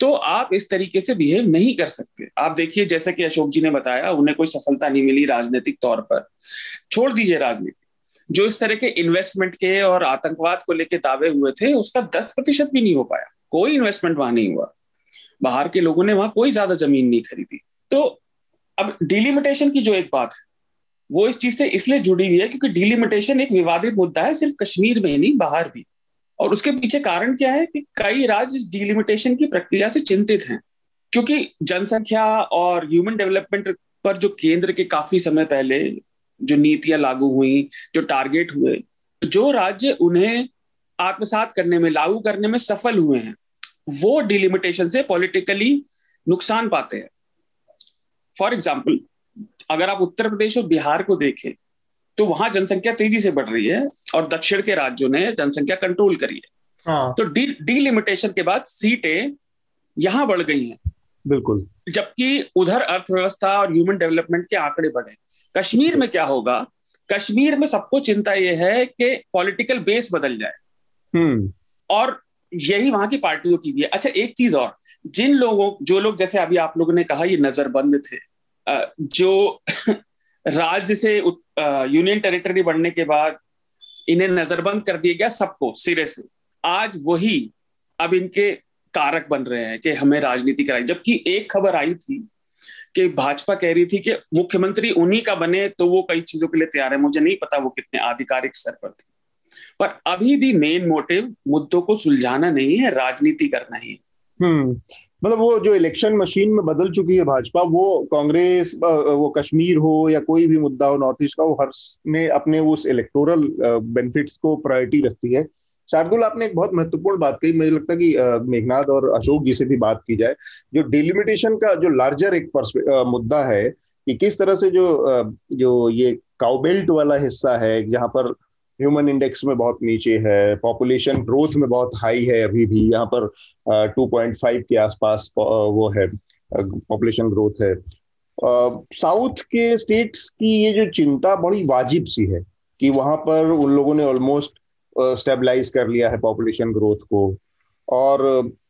तो आप इस तरीके से बिहेव नहीं कर सकते। आप देखिए, जैसा कि अशोक जी ने बताया, उन्हें कोई सफलता नहीं मिली राजनीतिक तौर पर। छोड़ दीजिए राजनीति, जो इस तरह के इन्वेस्टमेंट के और आतंकवाद को लेकर दावे हुए थे, उसका दस प्रतिशत भी नहीं हो पाया। कोई इन्वेस्टमेंट वहां नहीं हुआ, बाहर के लोगों ने वहां कोई ज्यादा जमीन नहीं खरीदी। तो अब डिलिमिटेशन की जो एक बात है, वो इस चीज से इसलिए जुड़ी हुई है क्योंकि डिलिमिटेशन एक विवादित मुद्दा है, सिर्फ कश्मीर में ही नहीं, बाहर भी। और उसके पीछे कारण क्या है कि कई राज्य इस डिलिमिटेशन की प्रक्रिया से चिंतित हैं, क्योंकि जनसंख्या और ह्यूमन डेवलपमेंट पर जो केंद्र के काफी समय पहले जो नीतियां लागू हुई, जो टारगेट हुए, जो राज्य उन्हें आत्मसात करने में, लागू करने में सफल हुए हैं, वो डिलिमिटेशन से पॉलिटिकली नुकसान पाते हैं। फॉर एग्जाम्पल, अगर आप उत्तर प्रदेश और बिहार को देखें तो वहां जनसंख्या तेजी से बढ़ रही है और दक्षिण के राज्यों ने जनसंख्या कंट्रोल करी है। हाँ। तो डी डिलिमिटेशन के बाद सीटें यहां बढ़ गई हैं, बिल्कुल, जबकि उधर अर्थव्यवस्था और ह्यूमन डेवलपमेंट के आंकड़े बढ़े। कश्मीर में क्या होगा, कश्मीर में सबको चिंता यह है कि पॉलिटिकल बेस बदल जाए, और यही वहां की पार्टियों की भी है। अच्छा, एक चीज और, जिन लोगों जो लोग जैसे अभी आप लोगों ने कहा ये नजरबंद थे, जो राज्य से यूनियन टेरिटरी बनने के बाद इन्हें नजरबंद कर दिया गया सबको सिरे से, आज वही अब इनके कारक बन रहे हैं कि हमें राजनीति कराई। जबकि एक खबर आई थी कि भाजपा कह रही थी कि मुख्यमंत्री उन्हीं का बने, तो वो कई चीजों के लिए तैयार है। मुझे नहीं पता वो कितने आधिकारिक स्तर पर थी, पर अभी भी मेन मोटिव मुद्दों को सुलझाना नहीं है, राजनीति करना ही है। हम्म मतलब वो जो इलेक्शन मशीन में बदल चुकी है भाजपा, वो कांग्रेस, वो कश्मीर हो या कोई भी मुद्दा हो नॉर्थ ईस्ट का, वो हर में अपने उस इलेक्टोरल बेनिफिट्स को प्रायोरिटी रखती है। शार्दुल, आपने एक बहुत महत्वपूर्ण बात कही, मुझे लगता है कि मेघनाद और अशोक जी से भी बात की जाए, जो डिलिमिटेशन का जो लार्जर एक मुद्दा है कि किस तरह से जो जो ये काउबेल्ट वाला हिस्सा है, जहाँ पर ह्यूमन इंडेक्स में बहुत नीचे है, पॉपुलेशन ग्रोथ में बहुत हाई है, अभी भी यहाँ पर टू पॉइंट फाइव के आसपास वो है पॉपुलेशन ग्रोथ है। साउथ के स्टेट्स की ये जो चिंता बड़ी वाजिब सी है कि वहाँ पर उन लोगों ने ऑलमोस्ट स्टेबलाइज कर लिया है पॉपुलेशन ग्रोथ को, और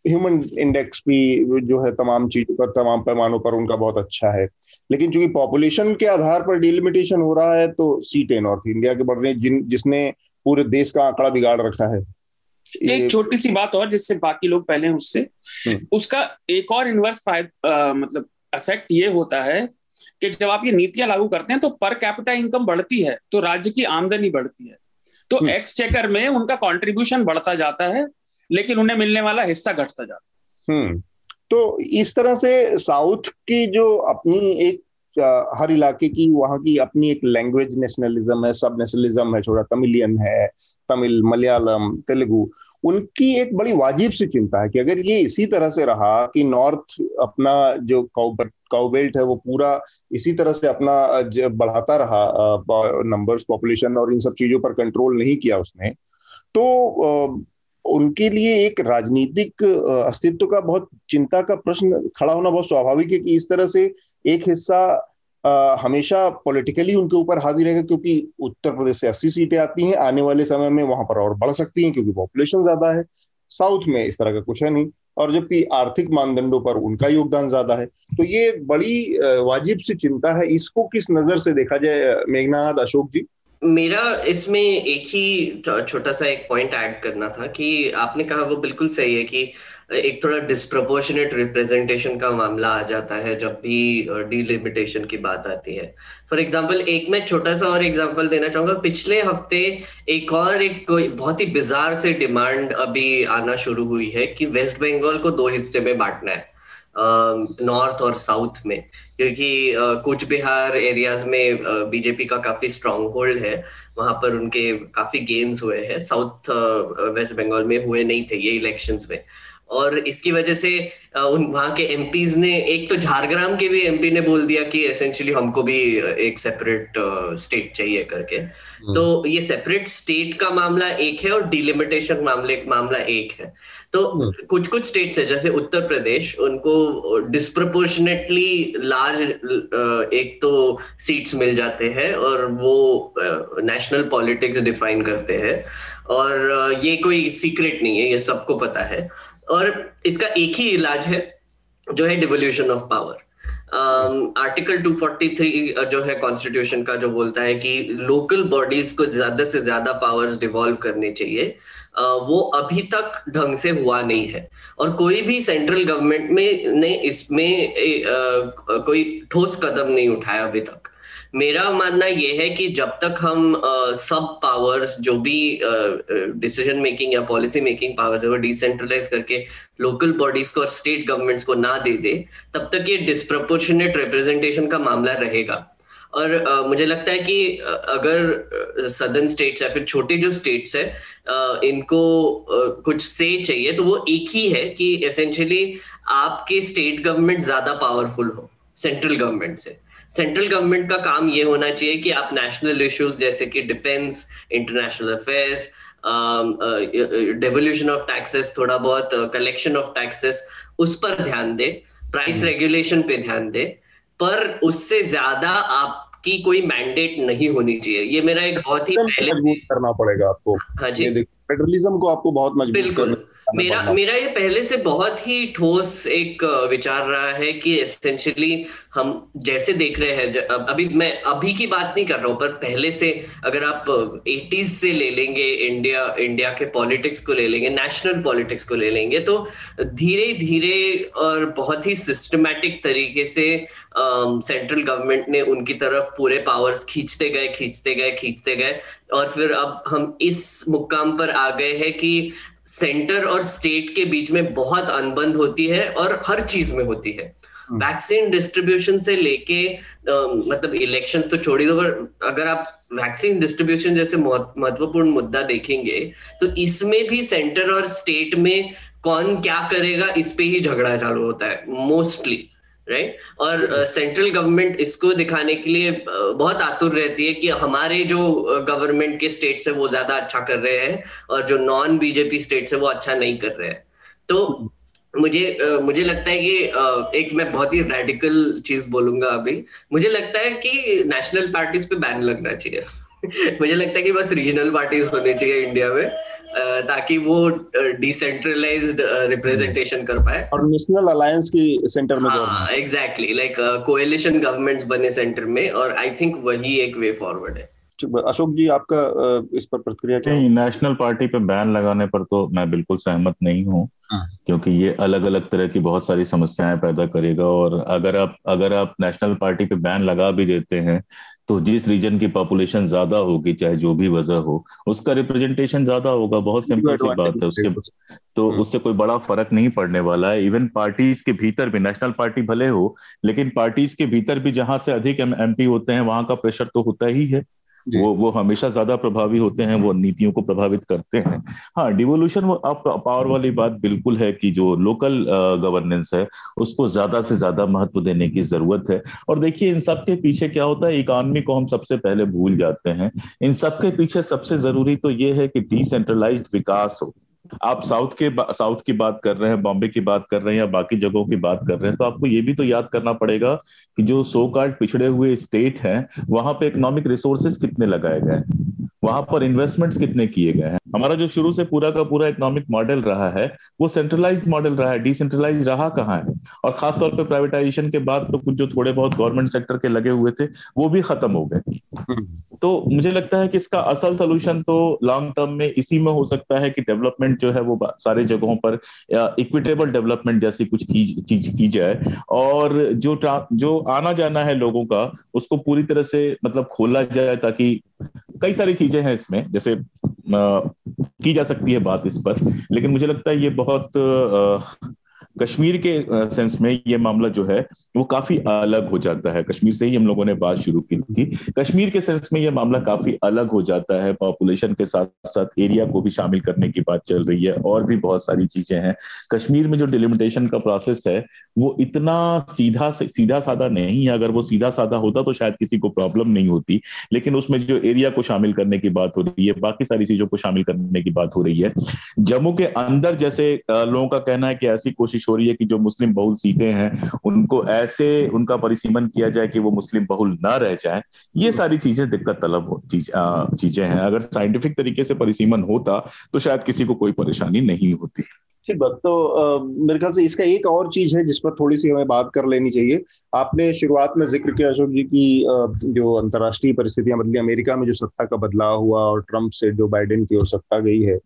ह्यूमन इंडेक्स भी जो है तमाम चीजों पर, तमाम पैमानों पर उनका बहुत अच्छा है। लेकिन चूंकि पॉपुलेशन के आधार पर डिलिमिटेशन हो रहा है, तो सीटें नॉर्थ इंडिया के बढ़ रही हैं, जिन जिसने पूरे देश का आंकड़ा बिगाड़ रखा है। एक छोटी सी बात और, जिससे बाकी लोग पहले हैं उससे, उसका एक और इनवर्स मतलब इफेक्ट ये होता है कि जब आप ये नीतियां लागू करते हैं तो पर कैपिटा इनकम बढ़ती है, तो राज्य की आमदनी बढ़ती है, तो एक्सचेकर में उनका कॉन्ट्रीब्यूशन बढ़ता जाता है, लेकिन उन्हें मिलने वाला हिस्सा घटता जाता है। तो इस तरह से साउथ की जो अपनी एक हर इलाके की वहाँ की अपनी एक लैंग्वेज नेशनलिज्म है, सब नेशनलिज्म है, छोटा तमिलियन है, तमिल, मलयालम, तेलुगु, उनकी एक बड़ी वाजिब सी चिंता है कि अगर ये इसी तरह से रहा कि नॉर्थ अपना जो काउबेल्ट है वो पूरा इसी तरह से अपना बढ़ाता रहा नंबर्स, पॉपुलेशन और इन सब चीजों पर कंट्रोल नहीं किया उसने, तो उनके लिए एक राजनीतिक अस्तित्व का बहुत चिंता का प्रश्न खड़ा होना बहुत स्वाभाविक है कि इस तरह से एक हिस्सा हमेशा पॉलिटिकली उनके ऊपर हावी रहेगा, क्योंकि उत्तर प्रदेश से अस्सी सीटें आती हैं, आने वाले समय में वहां पर और बढ़ सकती हैं क्योंकि पॉपुलेशन ज्यादा है। साउथ में इस तरह का कुछ है नहीं, और जबकि आर्थिक मानदंडों पर उनका योगदान ज्यादा है। तो ये बड़ी वाजिब सी चिंता है, इसको किस नजर से देखा जाए मेघनाद, अशोक जी? मेरा इसमें एक ही छोटा सा एक पॉइंट ऐड करना था कि आपने कहा वो बिल्कुल सही है कि एक थोड़ा डिस्प्रपोर्शनेट रिप्रेजेंटेशन का मामला आ जाता है जब भी डिलिमिटेशन की बात आती है। फॉर एग्जांपल, एक मैं छोटा सा और एग्जांपल देना चाहूंगा। पिछले हफ्ते एक और एक कोई बहुत ही बिजार से डिमांड अभी आना शुरू हुई है कि वेस्ट बंगाल को दो हिस्से में बांटना है, नॉर्थ और साउथ में, क्योंकि कूच बिहार एरियाज में बीजेपी का काफी स्ट्रॉन्ग होल्ड है, वहां पर उनके काफी गेन्स हुए हैं, साउथ वेस्ट बंगाल में हुए नहीं थे ये इलेक्शंस में। और इसकी वजह से उन वहां के एमपीज ने, एक तो झारग्राम के भी एमपी ने बोल दिया कि एसेंशियली हमको भी एक सेपरेट स्टेट चाहिए करके। तो ये सेपरेट स्टेट का मामला एक है और डिलिमिटेशन मामले मामला एक है। तो कुछ कुछ स्टेट्स है जैसे उत्तर प्रदेश, उनको डिस्प्रपोर्शनेटली लार्ज एक तो सीट्स मिल जाते हैं और वो नेशनल पॉलिटिक्स डिफाइन करते हैं, और ये कोई सीक्रेट नहीं है, ये सबको पता है। और इसका एक ही इलाज है जो है devolution of power. Article um, दो सौ तैंतालीस जो है कॉन्स्टिट्यूशन का, जो बोलता है कि लोकल बॉडीज को ज्यादा से ज्यादा पावर्स डिवॉल्व करने चाहिए, uh, वो अभी तक ढंग से हुआ नहीं है। और कोई भी सेंट्रल गवर्नमेंट में ने इसमें uh, कोई ठोस कदम नहीं उठाया अभी तक। मेरा मानना यह है कि जब तक हम आ, सब पावर्स जो भी डिसीजन मेकिंग या पॉलिसी मेकिंग पावर्स है वो डिसेंट्रलाइज करके लोकल बॉडीज को और स्टेट गवर्नमेंट्स को ना दे दे, तब तक ये डिस्प्रपोर्शनेट रिप्रेजेंटेशन का मामला रहेगा। और आ, मुझे लगता है कि अगर सदर्न स्टेट्स या फिर छोटे जो स्टेट्स है आ, इनको आ, कुछ से चाहिए, तो वो एक ही है कि एसेंशियली आपके स्टेट गवर्नमेंट ज्यादा पावरफुल हो सेंट्रल गवर्नमेंट से। सेंट्रल गवर्नमेंट का काम ये होना चाहिए कि आप नेशनल इश्यूज जैसे कि defence, international affairs, devolution of taxes, थोड़ा बहुत कलेक्शन ऑफ टैक्सेस, उस पर ध्यान दे, प्राइस रेगुलेशन पे ध्यान दे, पर उससे ज्यादा आपकी कोई मैंडेट नहीं होनी चाहिए। ये मेरा एक बहुत ही पहले करना पड़ेगा आपको। हाँ जी, फेडरलिज्म को आपको बहुत मजबूत बिल्कुल मेरा मेरा ये पहले से बहुत ही ठोस एक विचार रहा है कि एसेंशियली हम जैसे देख रहे हैं, अभी मैं अभी की बात नहीं कर रहा हूँ, पर पहले से अगर आप अस्सी से ले लेंगे, इंडिया इंडिया के पॉलिटिक्स को ले लेंगे, नेशनल पॉलिटिक्स को ले लेंगे, तो धीरे धीरे और बहुत ही सिस्टमैटिक तरीके से सेंट्रल गवर्नमेंट ने उनकी तरफ पूरे पावर्स खींचते गए खींचते गए खींचते गए और फिर अब हम इस मुकाम पर आ गए हैं कि सेंटर और स्टेट के बीच में बहुत अनबंध होती है और हर चीज में होती है। वैक्सीन डिस्ट्रीब्यूशन से लेके मतलब इलेक्शंस तो छोड़ ही दो, पर अगर आप वैक्सीन डिस्ट्रीब्यूशन जैसे महत्वपूर्ण मुद्दा देखेंगे तो इसमें भी सेंटर और स्टेट में कौन क्या करेगा इस पे ही झगड़ा चालू होता है मोस्टली, राइट right? और सेंट्रल uh, गवर्नमेंट इसको दिखाने के लिए uh, बहुत आतुर रहती है कि हमारे जो गवर्नमेंट uh, के स्टेट्स है वो ज्यादा अच्छा कर रहे हैं और जो नॉन बीजेपी स्टेट्स है वो अच्छा नहीं कर रहे हैं। तो मुझे uh, मुझे लगता है कि uh, एक मैं बहुत ही रेडिकल चीज बोलूंगा अभी, मुझे लगता है कि नेशनल पार्टीज पे बैन लगना चाहिए। मुझे लगता है कि बस रीजनल पार्टीज होनी चाहिए इंडिया में, ताकि वो डिसेंट्रलाइज्ड रिप्रेजेंटेशन कर पाए और नेशनल अलायंस की सेंटर में। हाँ, एग्जैक्टली, लाइक कोएलिशन गवर्नमेंट्स बने सेंटर में, और आई थिंक वही एक वे फॉरवर्ड है। अशोक जी, आपका इस पर प्रतिक्रिया क्या? नेशनल पार्टी पे बैन लगाने पर तो मैं बिल्कुल सहमत नहीं हूँ, क्योंकि ये अलग अलग तरह की बहुत सारी समस्याएं पैदा करेगा। और अगर आप अगर आप नेशनल पार्टी पे बैन लगा भी देते हैं तो जिस रीजन की पॉपुलेशन ज्यादा होगी, चाहे जो भी वजह हो, उसका रिप्रेजेंटेशन ज्यादा होगा। बहुत सिंपल सी बात है, उसके तो उससे कोई बड़ा फर्क नहीं पड़ने वाला है। इवन पार्टीज के भीतर भी, नेशनल पार्टी भले हो, लेकिन पार्टीज के भीतर भी जहां से अधिक एमपी होते हैं वहां का प्रेशर तो होता ही है। वो वो हमेशा ज्यादा प्रभावी होते हैं, वो नीतियों को प्रभावित करते हैं। हाँ, डिवोल्यूशन पावर वाली बात बिल्कुल है कि जो लोकल गवर्नेंस है उसको ज्यादा से ज्यादा महत्व देने की जरूरत है। और देखिए, इन सब के पीछे क्या होता है, इकोनॉमी को हम सबसे पहले भूल जाते हैं। इन सब के पीछे सबसे जरूरी तो ये है कि डिसेंट्रलाइज्ड विकास हो। आप साउथ के साउथ की बात कर रहे हैं, बॉम्बे की बात कर रहे हैं, या बाकी जगहों की बात कर रहे हैं, तो आपको ये भी तो याद करना पड़ेगा कि जो सो कॉल्ड पिछड़े हुए स्टेट हैं, वहां पे इकोनॉमिक रिसोर्सेज कितने लगाए गए हैं, वहां पर इन्वेस्टमेंट्स कितने किए गए हैं। हमारा जो शुरू से पूरा का पूरा इकोनॉमिक मॉडल रहा है वो सेंट्रलाइज्ड मॉडल रहा है, डिसेंट्रलाइज रहा कहाँ है। और खासतौर पर प्राइवेटाइजेशन के बाद तो कुछ जो थोड़े बहुत गवर्नमेंट सेक्टर के लगे हुए थे वो भी खत्म हो गए। तो मुझे लगता है कि इसका असल सोल्यूशन तो लॉन्ग टर्म में इसी में हो सकता है कि डेवलपमेंट जो है वो सारे जगहों पर इक्विटेबल डेवलपमेंट जैसी कुछ चीज की जाए, और जो जो आना जाना है लोगों का उसको पूरी तरह से मतलब खोला जाए, ताकि कई सारी चीजें हैं इसमें जैसे आ, की जा सकती है बात इस पर, लेकिन मुझे लगता है ये बहुत आ, कश्मीर के सेंस में ये मामला जो है वो काफी अलग हो जाता है। कश्मीर से ही हम लोगों ने बात शुरू की थी, कश्मीर के सेंस में ये मामला काफी अलग हो जाता है। पॉपुलेशन के साथ साथ एरिया को भी शामिल करने की बात चल रही है और भी बहुत सारी चीजें हैं। कश्मीर में जो डिलिमिटेशन का प्रोसेस है वो इतना सीधा सीधा साधा नहीं है, अगर वो सीधा साधा होता तो शायद किसी को प्रॉब्लम नहीं होती, लेकिन उसमें जो एरिया को शामिल करने की बात हो रही है, बाकी सारी चीजों को शामिल करने की बात हो रही है। जम्मू के अंदर जैसे लोगों का कहना है कि ऐसी कोशिश हो रही है कि जो मुस्लिम बहुल सीटें हैं उनको ऐसे उनका परिसीमन किया जाए कि वो मुस्लिम बहुल ना रह जाए। ये सारी चीजें दिक्कत तलब चीज, चीजें हैं। अगर साइंटिफिक तरीके से परिसीमन होता तो शायद किसी को कोई परेशानी नहीं होती। ठीक बात। तो मेरे ख्याल से इसका एक और चीज है जिस पर थोड़ी सी हमें बात कर लेनी चाहिए। आपने शुरुआत में जिक्र किया अशोक जी की जो अंतर्राष्ट्रीय परिस्थितियां बदली, अमेरिका में जो सत्ता का बदलाव हुआ और ट्रंप से जो बाइडेन की ओर सत्ता गई है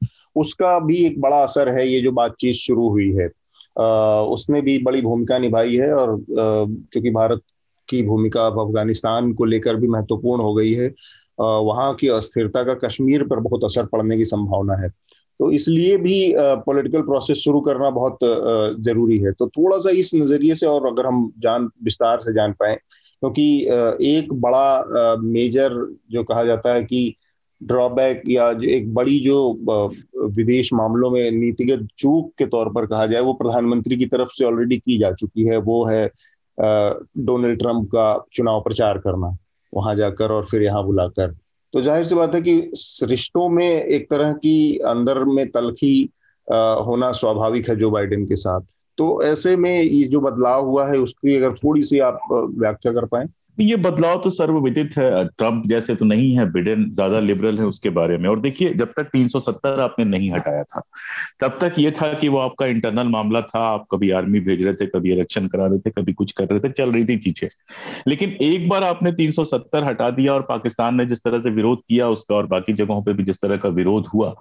उसका भी एक बड़ा असर है। ये जो बातचीत शुरू हुई है उसने भी बड़ी भूमिका निभाई है, और चूंकि भारत की भूमिका अब अफगानिस्तान को लेकर भी महत्वपूर्ण हो गई है, वहाँ की अस्थिरता का कश्मीर पर बहुत असर पड़ने की संभावना है, तो इसलिए भी पॉलिटिकल प्रोसेस शुरू करना बहुत जरूरी है। तो थोड़ा सा इस नज़रिए से और अगर हम जान विस्तार से जान पाएं, क्योंकि एक बड़ा मेजर जो कहा जाता है कि ड्रॉबैक या एक बड़ी जो विदेश मामलों में नीतिगत चूक के तौर पर कहा जाए वो प्रधानमंत्री की तरफ से ऑलरेडी की जा चुकी है, वो है डोनाल्ड ट्रंप का चुनाव प्रचार करना, वहां जाकर और फिर यहाँ बुलाकर। तो जाहिर सी बात है कि रिश्तों में एक तरह की अंदर में तलखी होना स्वाभाविक है जो बाइडेन के साथ। तो ऐसे में ये जो बदलाव हुआ है उसकी अगर थोड़ी सी आप व्याख्या कर पाए। ये बदलाव तो सर्वविदित है, ट्रंप जैसे तो नहीं है, बिडेन ज्यादा लिबरल है उसके बारे में। और देखिए, जब तक तीन सौ सत्तर आपने नहीं हटाया था तब तक ये था कि वो आपका इंटरनल मामला था, आप कभी आर्मी भेज रहे थे, कभी इलेक्शन करा रहे थे, कभी कुछ कर रहे थे, चल रही थी चीजें। लेकिन एक बार आपने तीन सौ सत्तर हटा दिया और पाकिस्तान ने जिस तरह से विरोध किया उसका और बाकी जगहों पर भी जिस तरह का विरोध हुआ,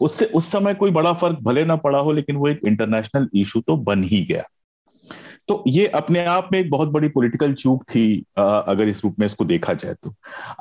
उससे उस समय कोई बड़ा फर्क भले ना पड़ा हो, लेकिन वो एक इंटरनेशनल इशू तो बन ही गया। तो ये अपने आप में एक बहुत बड़ी पॉलिटिकल चूक थी अगर इस रूप में इसको देखा जाए तो।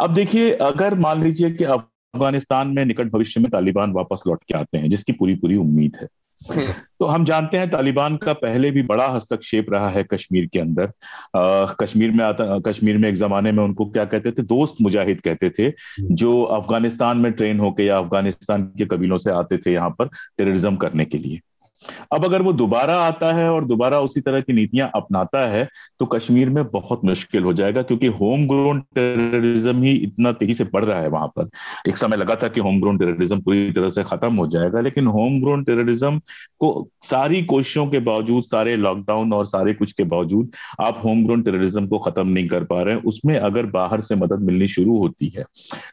अब देखिए, अगर मान लीजिए कि अफगानिस्तान में निकट भविष्य में तालिबान वापस लौट के आते हैं, जिसकी पूरी पूरी उम्मीद है, तो हम जानते हैं तालिबान का पहले भी बड़ा हस्तक्षेप रहा है कश्मीर के अंदर। आ, कश्मीर में आता कश्मीर में एक जमाने में उनको क्या कहते थे, दोस्त मुजाहिद कहते थे, जो अफगानिस्तान में ट्रेन होके या अफगानिस्तान के कबीलों से आते थे यहाँ पर टेररिज्म करने के लिए। अब अगर वो दोबारा आता है और दोबारा उसी तरह की नीतियां अपनाता है तो कश्मीर में बहुत मुश्किल हो जाएगा, क्योंकि होम ग्रोन टेररिज्म ही इतना तेजी से बढ़ रहा है वहां पर। एक समय लगा था कि होम ग्रोन टेररिज्म पूरी तरह से खत्म हो जाएगा, लेकिन होम ग्रोन टेररिज्म को सारी कोशिशों के बावजूद, सारे लॉकडाउन और सारे कुछ के बावजूद आप होम ग्रोन टेररिज्म को खत्म नहीं कर पा रहे हैं। उसमें अगर बाहर से मदद मिलनी शुरू होती है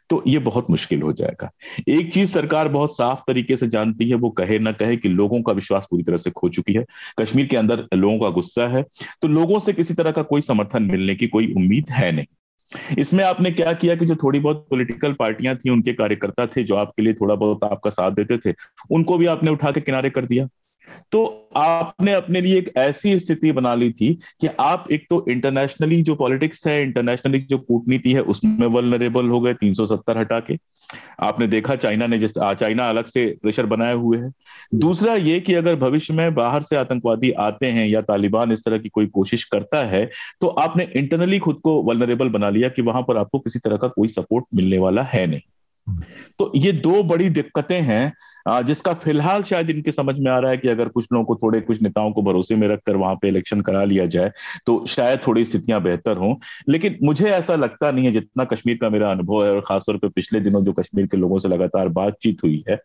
तो ये बहुत मुश्किल हो जाएगा। एक चीज सरकार बहुत साफ तरीके से जानती है, वो कहे ना कहे, कि लोगों का विश्वास पूरी तरह से खो चुकी है। कश्मीर के अंदर लोगों का गुस्सा है, तो लोगों से किसी तरह का कोई समर्थन मिलने की कोई उम्मीद है नहीं। इसमें आपने क्या किया कि जो थोड़ी बहुत पॉलिटिकल पार्टियां थी, उनके कार्यकर्ता थे जो आपके लिए थोड़ा बहुत आपका साथ देते थे, उनको भी आपने उठा के किनारे कर दिया। तो आपने अपने लिए एक ऐसी स्थिति बना ली थी कि आप एक तो इंटरनेशनली जो पॉलिटिक्स है, इंटरनेशनली जो कूटनीति है, उसमें वल्नरेबल हो गए। तीन सौ सत्तर हटा के आपने देखा चाइना ने जिस चाइना अलग से प्रेशर बनाए हुए है। दूसरा ये कि अगर भविष्य में बाहर से आतंकवादी आते हैं या तालिबान इस तरह की कोई कोशिश करता है तो आपने इंटरनली खुद को वल्नरेबल बना लिया कि वहां पर आपको किसी तरह का कोई सपोर्ट मिलने वाला है नहीं। तो ये दो बड़ी दिक्कतें हैं जिसका फिलहाल शायद इनके समझ में आ रहा है कि अगर कुछ लोगों को, थोड़े कुछ नेताओं को भरोसे में रखकर वहां पे इलेक्शन करा लिया जाए तो शायद थोड़ी स्थितियां बेहतर हों। लेकिन मुझे ऐसा लगता नहीं है, जितना कश्मीर का मेरा अनुभव है और खासतौर पे पिछले दिनों जो कश्मीर के लोगों से लगातार बातचीत हुई है,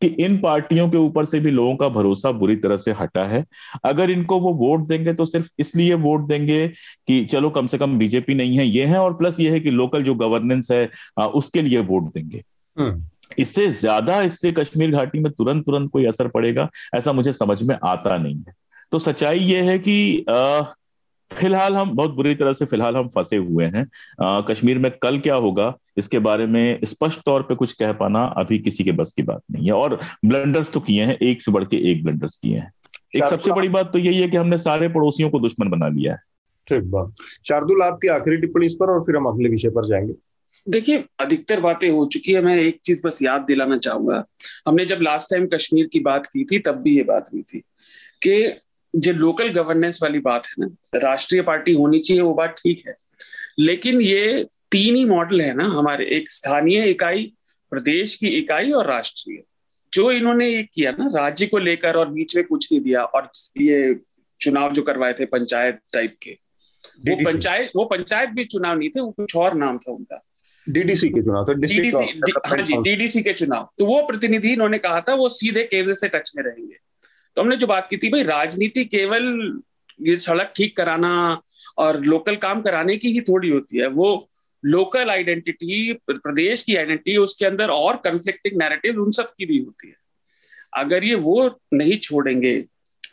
कि इन पार्टियों के ऊपर से भी लोगों का भरोसा बुरी तरह से हटा है। अगर इनको वो वोट देंगे तो सिर्फ इसलिए वोट देंगे कि चलो कम से कम बीजेपी नहीं है, ये है, और प्लस ये है कि लोकल जो गवर्नेंस है उसके लिए वोट देंगे। इससे ज्यादा इससे कश्मीर घाटी में तुरंत तुरंत कोई असर पड़ेगा ऐसा मुझे समझ में आता नहीं है। तो सच्चाई यह है कि फिलहाल हम बहुत बुरी तरह से फिलहाल हम फंसे हुए हैं। आ, कश्मीर में कल क्या होगा इसके बारे में स्पष्ट तौर पे कुछ कह पाना अभी किसी के बस की बात नहीं है। और ब्लंडर्स तो किए हैं, एक से बढ़ के एक ब्लंडर्स किए हैं। एक सबसे बड़ी बात तो यही है कि हमने सारे पड़ोसियों को दुश्मन बना लिया है। ठीक बात। शार्दुल, आपकी आखिरी टिप्पणी इस पर और फिर हम अगले विषय पर जाएंगे। देखिए, अधिकतर बातें हो चुकी है। मैं एक चीज बस याद दिलाना चाहूंगा, हमने जब लास्ट टाइम कश्मीर की बात की थी तब भी ये बात हुई थी कि जो लोकल गवर्नेंस वाली बात है ना, राष्ट्रीय पार्टी होनी चाहिए, वो बात ठीक है, लेकिन ये तीन ही मॉडल है ना हमारे, एक स्थानीय इकाई, प्रदेश की इकाई और राष्ट्रीय। जो इन्होंने ये किया ना राज्य को लेकर और बीच में कुछ नहीं दिया, और ये चुनाव जो करवाए थे पंचायत टाइप के, वो पंचायत वो पंचायत भी चुनाव नहीं थे, वो कुछ और नाम था उनका, डीडीसी के चुनाव तो डीडीसी हाँ जी डीडीसी के चुनाव। तो वो प्रतिनिधि इन्होंने कहा था वो सीधे केंद्र से टच में रहेंगे। तो हमने जो बात की थी, भाई राजनीति केवल ये सड़क ठीक कराना और लोकल काम कराने की ही थोड़ी होती है। वो लोकल आइडेंटिटी, प्रदेश की आइडेंटिटी, उसके अंदर और कॉन्फ्लिक्टिंग नैरेटिव उन सब की भी होती है। अगर ये वो नहीं छोड़ेंगे,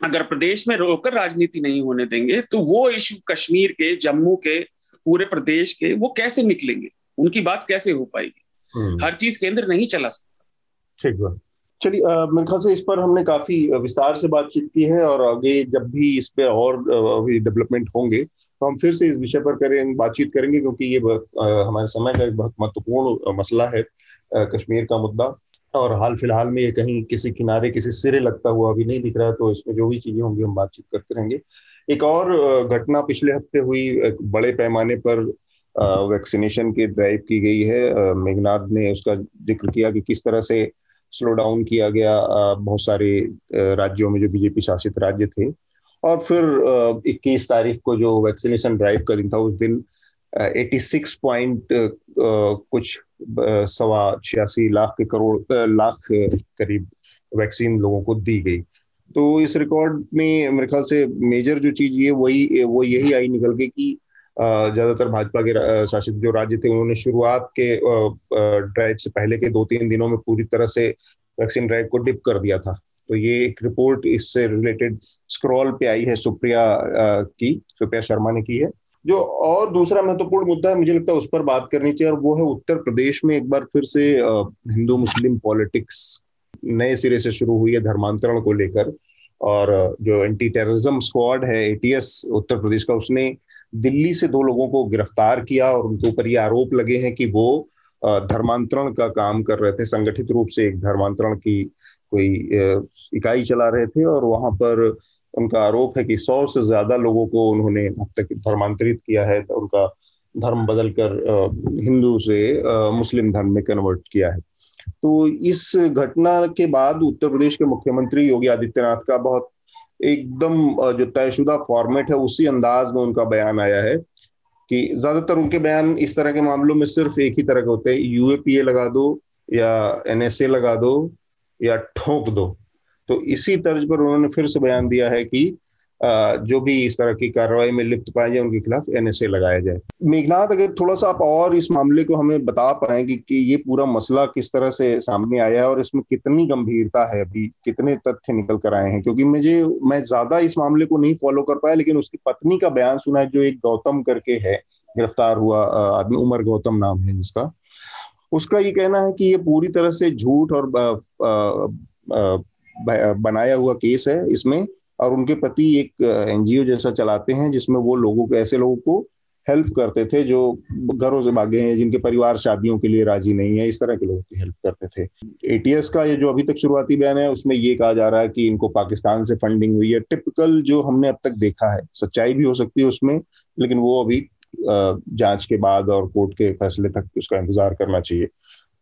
अगर प्रदेश में रोकर राजनीति नहीं होने देंगे, तो वो इशू कश्मीर के, जम्मू के, पूरे प्रदेश के, वो कैसे निकलेंगे, उनकी बात कैसे हो पाएगी? हर चीज केंद्र नहीं चला सकता। ठीक है, चलिए, मेरे ख्याल से इस पर हमने काफी विस्तार से बातचीत की है और आगे जब भी इस पे और अभी डेवलपमेंट होंगे तो हम फिर से इस विषय पर करें बातचीत करेंगे, क्योंकि ये हमारे समय का एक बहुत महत्वपूर्ण मसला है, कश्मीर का मुद्दा। और हाल फिलहाल में ये कहीं किसी किनारे किसी सिरे लगता हुआ अभी नहीं दिख रहा, तो इसमें जो भी चीजें होंगी हम बातचीत करते रहेंगे। एक और घटना पिछले हफ्ते हुई, बड़े पैमाने पर वैक्सीनेशन की ड्राइव की गई है। मेघनाद ने उसका जिक्र किया कि किस तरह से स्लो डाउन किया गया बहुत सारे राज्यों में जो बीजेपी शासित राज्य थे, और फिर इक्कीस तारीख को जो वैक्सीनेशन ड्राइव का दिन था, उस दिन छियासी पॉइंट कुछ सवा छियासी लाख के करोड़ लाख करीब वैक्सीन लोगों को दी गई। तो इस रिकॉर्ड में मेरे ख्याल से मेजर जो चीज ये वही वो यही आई निकल के कि ज्यादातर भाजपा के शासित जो राज्य थे उन्होंने शुरुआत के ड्राइव से पहले के दो तीन दिनों में पूरी तरह से वैक्सीन ड्राइव को डिप कर दिया था। तो ये एक रिपोर्ट इससे रिलेटेड स्क्रॉल पे आई है, सुप्रिया की सुप्रिया शर्मा ने की है। जो और दूसरा महत्वपूर्ण मुद्दा है, मुझे लगता है उस पर बात करनी चाहिए, और वो है उत्तर प्रदेश में एक बार फिर से हिंदू मुस्लिम पॉलिटिक्स नए सिरे से शुरू हुई है धर्मांतरण को लेकर। और जो एंटी टेररिज्म स्क्वाड है, एटीएस उत्तर प्रदेश का, उसने दिल्ली से दो लोगों को गिरफ्तार किया और उनके ऊपर ये आरोप लगे हैं कि वो धर्मांतरण का काम कर रहे थे, संगठित रूप से एक धर्मांतरण की कोई इकाई चला रहे थे। और वहां पर उनका आरोप है कि सौ से ज्यादा लोगों को उन्होंने अब तक धर्मांतरित किया है, तो उनका धर्म बदल कर हिंदू से मुस्लिम धर्म में कन्वर्ट किया है। तो इस घटना के बाद उत्तर प्रदेश के मुख्यमंत्री योगी आदित्यनाथ का बहुत एकदम जो तयशुदा फॉर्मेट है उसी अंदाज में उनका बयान आया है कि ज्यादातर उनके बयान इस तरह के मामलों में सिर्फ एक ही तरह के होते हैं, यूएपीए लगा दो या एनएसए लगा दो या ठोक दो। तो इसी तर्ज पर उन्होंने फिर से बयान दिया है कि जो भी इस तरह की कार्रवाई में लिप्त पाए जाए उनके खिलाफ एनएसए लगाया जाए। मेघनाथ, अगर थोड़ा सा आप और इस मामले को हमें बता पाएं कि, कि ये पूरा मसला किस तरह से सामने आया है और इसमें कितनी गंभीरता है, अभी कितने तथ्य निकल कर आए हैं? क्योंकि मुझे मैं ज्यादा इस मामले को नहीं फॉलो कर पाया, लेकिन उसकी पत्नी का बयान सुना है, जो एक गौतम करके है गिरफ्तार हुआ आदमी, उमर गौतम नाम है जिसका, उसका ये कहना है कि ये पूरी तरह से झूठ और बनाया हुआ केस है इसमें, और उनके पति एक एनजीओ जैसा चलाते हैं जिसमें वो लोगों को, ऐसे लोगों को हेल्प करते थे जो घरों से भागे हैं, जिनके परिवार शादियों के लिए राजी नहीं है, इस तरह के लोगों की हेल्प करते थे। एटीएस का ये जो अभी तक शुरुआती बयान है उसमें ये कहा जा रहा है कि इनको पाकिस्तान से फंडिंग हुई है। टिपिकल जो हमने अब तक देखा है, सच्चाई भी हो सकती है उसमें, लेकिन वो अभी जांच के बाद और कोर्ट के फैसले तक उसका इंतजार करना चाहिए।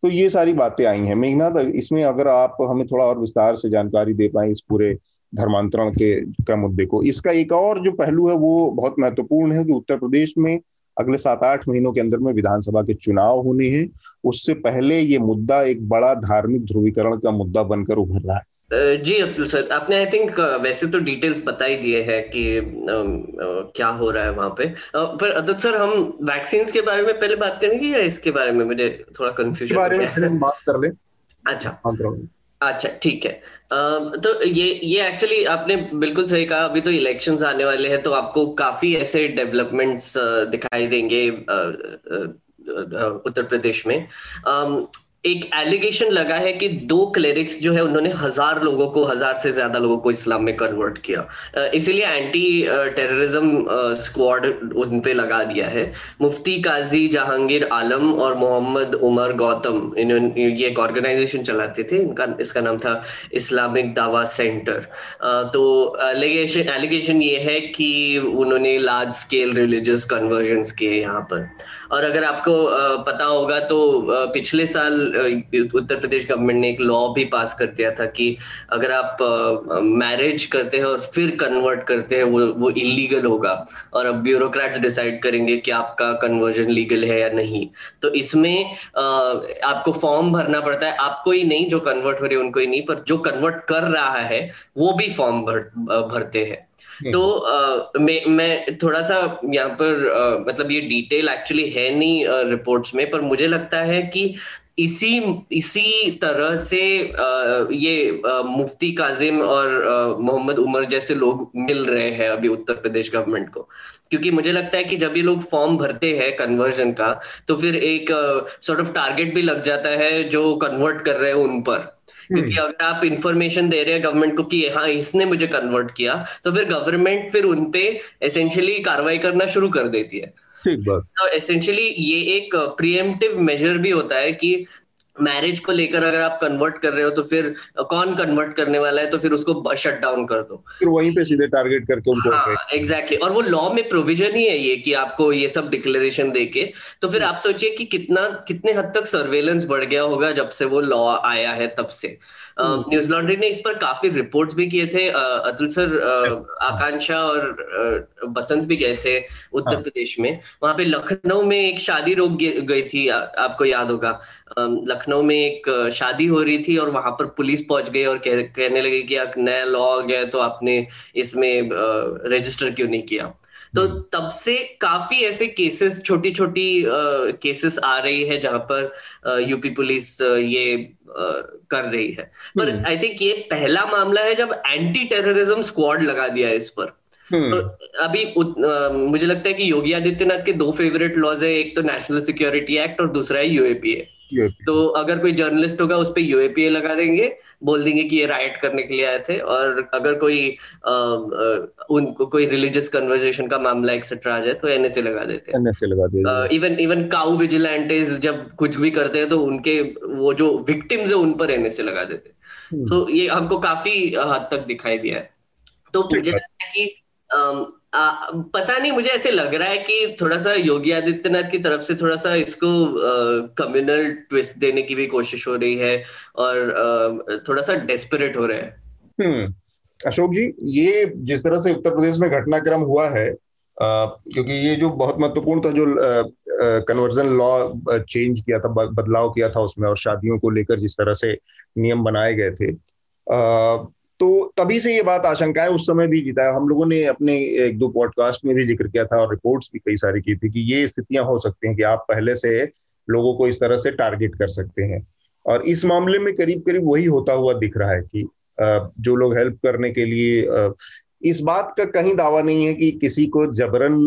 तो ये सारी बातें आई हैं। मेघनाथ, इसमें अगर आप हमें थोड़ा और विस्तार से जानकारी दे पाए इस पूरे धर्मांतरण के का मुद्दे को। इसका एक और जो पहलू है वो बहुत महत्वपूर्ण है कि उत्तर प्रदेश में अगले सात आठ महीनों के अंदर में विधानसभा के चुनाव होने हैं, उससे पहले ये मुद्दा एक बड़ा धार्मिक ध्रुवीकरण का मुद्दा बनकर उभर रहा है। जी अब्दुल सर, आपने आई थिंक वैसे तो डिटेल्स बता ही दिए हैं कि आ, आ, क्या हो रहा है वहां पे, आ, पर अब्दुल सर हम वैक्सीन के बारे में पहले बात करेंगे या इसके बारे में? मुझे थोड़ा कंफ्यूजन है, बात कर ले। अच्छा, अच्छा ठीक है। अम, तो ये ये एक्चुअली आपने बिल्कुल सही कहा। अभी तो इलेक्शंस आने वाले हैं, तो आपको काफी ऐसे डेवलपमेंट्स अ, दिखाई देंगे अ, अ, अ, उत्तर प्रदेश में। अम, एक एलिगेशन लगा है कि दो क्लेरिक्स जो है उन्होंने हजार लोगों को हजार से ज्यादा लोगों को इस्लाम में कन्वर्ट किया, इसीलिए एंटी टेररिज्म स्क्वाड उन पे लगा दिया है। मुफ्ती काजी जहांगीर आलम और मोहम्मद उमर गौतम, इन्होंने ये एक ऑर्गेनाइजेशन चलाते थे, इनका इसका नाम था इस्लामिक दावा सेंटर। तो एलिगेशन एलिगेशन ये है कि उन्होंने लार्ज स्केल रिलीजियस कन्वर्जन किए यहाँ पर। और अगर आपको पता होगा तो पिछले साल उत्तर प्रदेश गवर्नमेंट ने एक लॉ भी पास कर दिया था कि अगर आप मैरिज करते हैं और फिर कन्वर्ट करते हैं वो वो इलीगल होगा, और अब ब्यूरोक्रेट्स डिसाइड करेंगे कि आपका कन्वर्जन लीगल है या नहीं। तो इसमें आ, आपको फॉर्म भरना पड़ता है, आपको ही नहीं, जो कन्वर्ट हो रहे उनको ही नहीं, पर जो कन्वर्ट कर रहा है वो भी फॉर्म भर, भरते हैं। तो आ, मैं मैं थोड़ा सा यहाँ पर आ, मतलब ये डिटेल एक्चुअली है नहीं आ, रिपोर्ट्स में, पर मुझे लगता है कि इसी इसी तरह से ये मुफ्ती काजिम और मोहम्मद उमर जैसे लोग मिल रहे हैं अभी उत्तर प्रदेश गवर्नमेंट को, क्योंकि मुझे लगता है कि जब ये लोग फॉर्म भरते हैं कन्वर्जन का तो फिर एक सॉर्ट ऑफ टारगेट भी लग जाता है जो कन्वर्ट कर रहे हैं उन पर। क्योंकि अगर आप इंफॉर्मेशन दे रहे हैं गवर्नमेंट को कि हाँ इसने मुझे कन्वर्ट किया, तो फिर गवर्नमेंट फिर उनपे एसेंशियली कार्रवाई करना शुरू कर देती है। तो एसेंशियली ये एक प्रीएम्प्टिव मेजर भी होता है कि मैरिज को लेकर अगर आप कन्वर्ट कर रहे हो तो फिर कौन कन्वर्ट करने वाला है, तो फिर उसको शट डाउन कर दो, फिर वहीं पे सीधे टारगेट करके उनको। हाँ एग्जैक्टली, और वो लॉ में प्रोविजन ही है ये कि आपको ये सब डिक्लेरेशन देके। तो फिर आप सोचिए कि कितना कितने हद तक सर्वेलेंस बढ़ गया होगा जब से वो लॉ आया है तब से। न्यूज लॉन्ड्री ने इस पर काफी रिपोर्ट्स भी किए थे। अतुल सर, आकांक्षा और बसंत भी गए थे उत्तर प्रदेश में। वहां पे लखनऊ में एक शादी रोक गई थी, आपको याद होगा लखनऊ में एक शादी हो रही थी और वहां पर पुलिस पहुंच गई और कह, कहने लगी कि आप नया लॉ आ गया तो आपने इसमें रजिस्टर क्यों नहीं किया। तो तब से काफी ऐसे केसेस, छोटी छोटी केसेस आ रही है जहां पर यूपी पुलिस ये कर रही है। पर आई थिंक ये पहला मामला है जब एंटी टेररिज्म स्क्वाड लगा दिया है इस पर। तो अभी आ, मुझे लगता है कि योगी आदित्यनाथ के दो फेवरेट लॉज है, एक तो नेशनल सिक्योरिटी एक्ट और दूसरा है यू ए पी ए। तो अगर कोई जर्नलिस्ट होगा उस पे यू ए पी ए लगा देंगे, बोल देंगे कि ये राइट करने के लिए आए थे, और अगर कोई आ, उनको कोई रिलीजियस कन्वर्सेशन का मामला एक्सेट्रा आ जाए तो एन एस ए लगा देते हैं। इवन इवन काउ विजिलेंटेज जब कुछ भी करते हैं तो उनके वो जो विक्टिम्स है उन पर एन एस ए लगा देते हैं। तो ये हमको काफी हद तक दिखाई दिया है। तो मुझे लगता है कि Um, आ, पता नहीं, मुझे ऐसे लग रहा है कि थोड़ा सा योगी आदित्यनाथ की तरफ से थोड़ा सा इसको कम्युनल ट्विस्ट देने की भी कोशिश हो रही है और आ, थोड़ा सा डेस्परेट हो रहा है। अशोक जी, ये जिस तरह से उत्तर प्रदेश में घटनाक्रम हुआ है, आ, क्योंकि ये जो बहुत महत्वपूर्ण था, जो कन्वर्जन लॉ चेंज किया था, बदलाव किया था उसमें, और शादियों को लेकर जिस तरह से नियम बनाए गए थे, आ, तो तभी से ये बात आशंका है। उस समय भी जिताया हम लोगों ने, अपने एक दो पॉडकास्ट में भी जिक्र किया था और रिपोर्ट्स भी कई सारी की थी कि ये स्थितियां हो सकती हैं कि आप पहले से लोगों को इस तरह से टारगेट कर सकते हैं। और इस मामले में करीब करीब वही होता हुआ दिख रहा है कि जो लोग हेल्प करने के लिए, इस बात का कहीं दावा नहीं है कि किसी को जबरन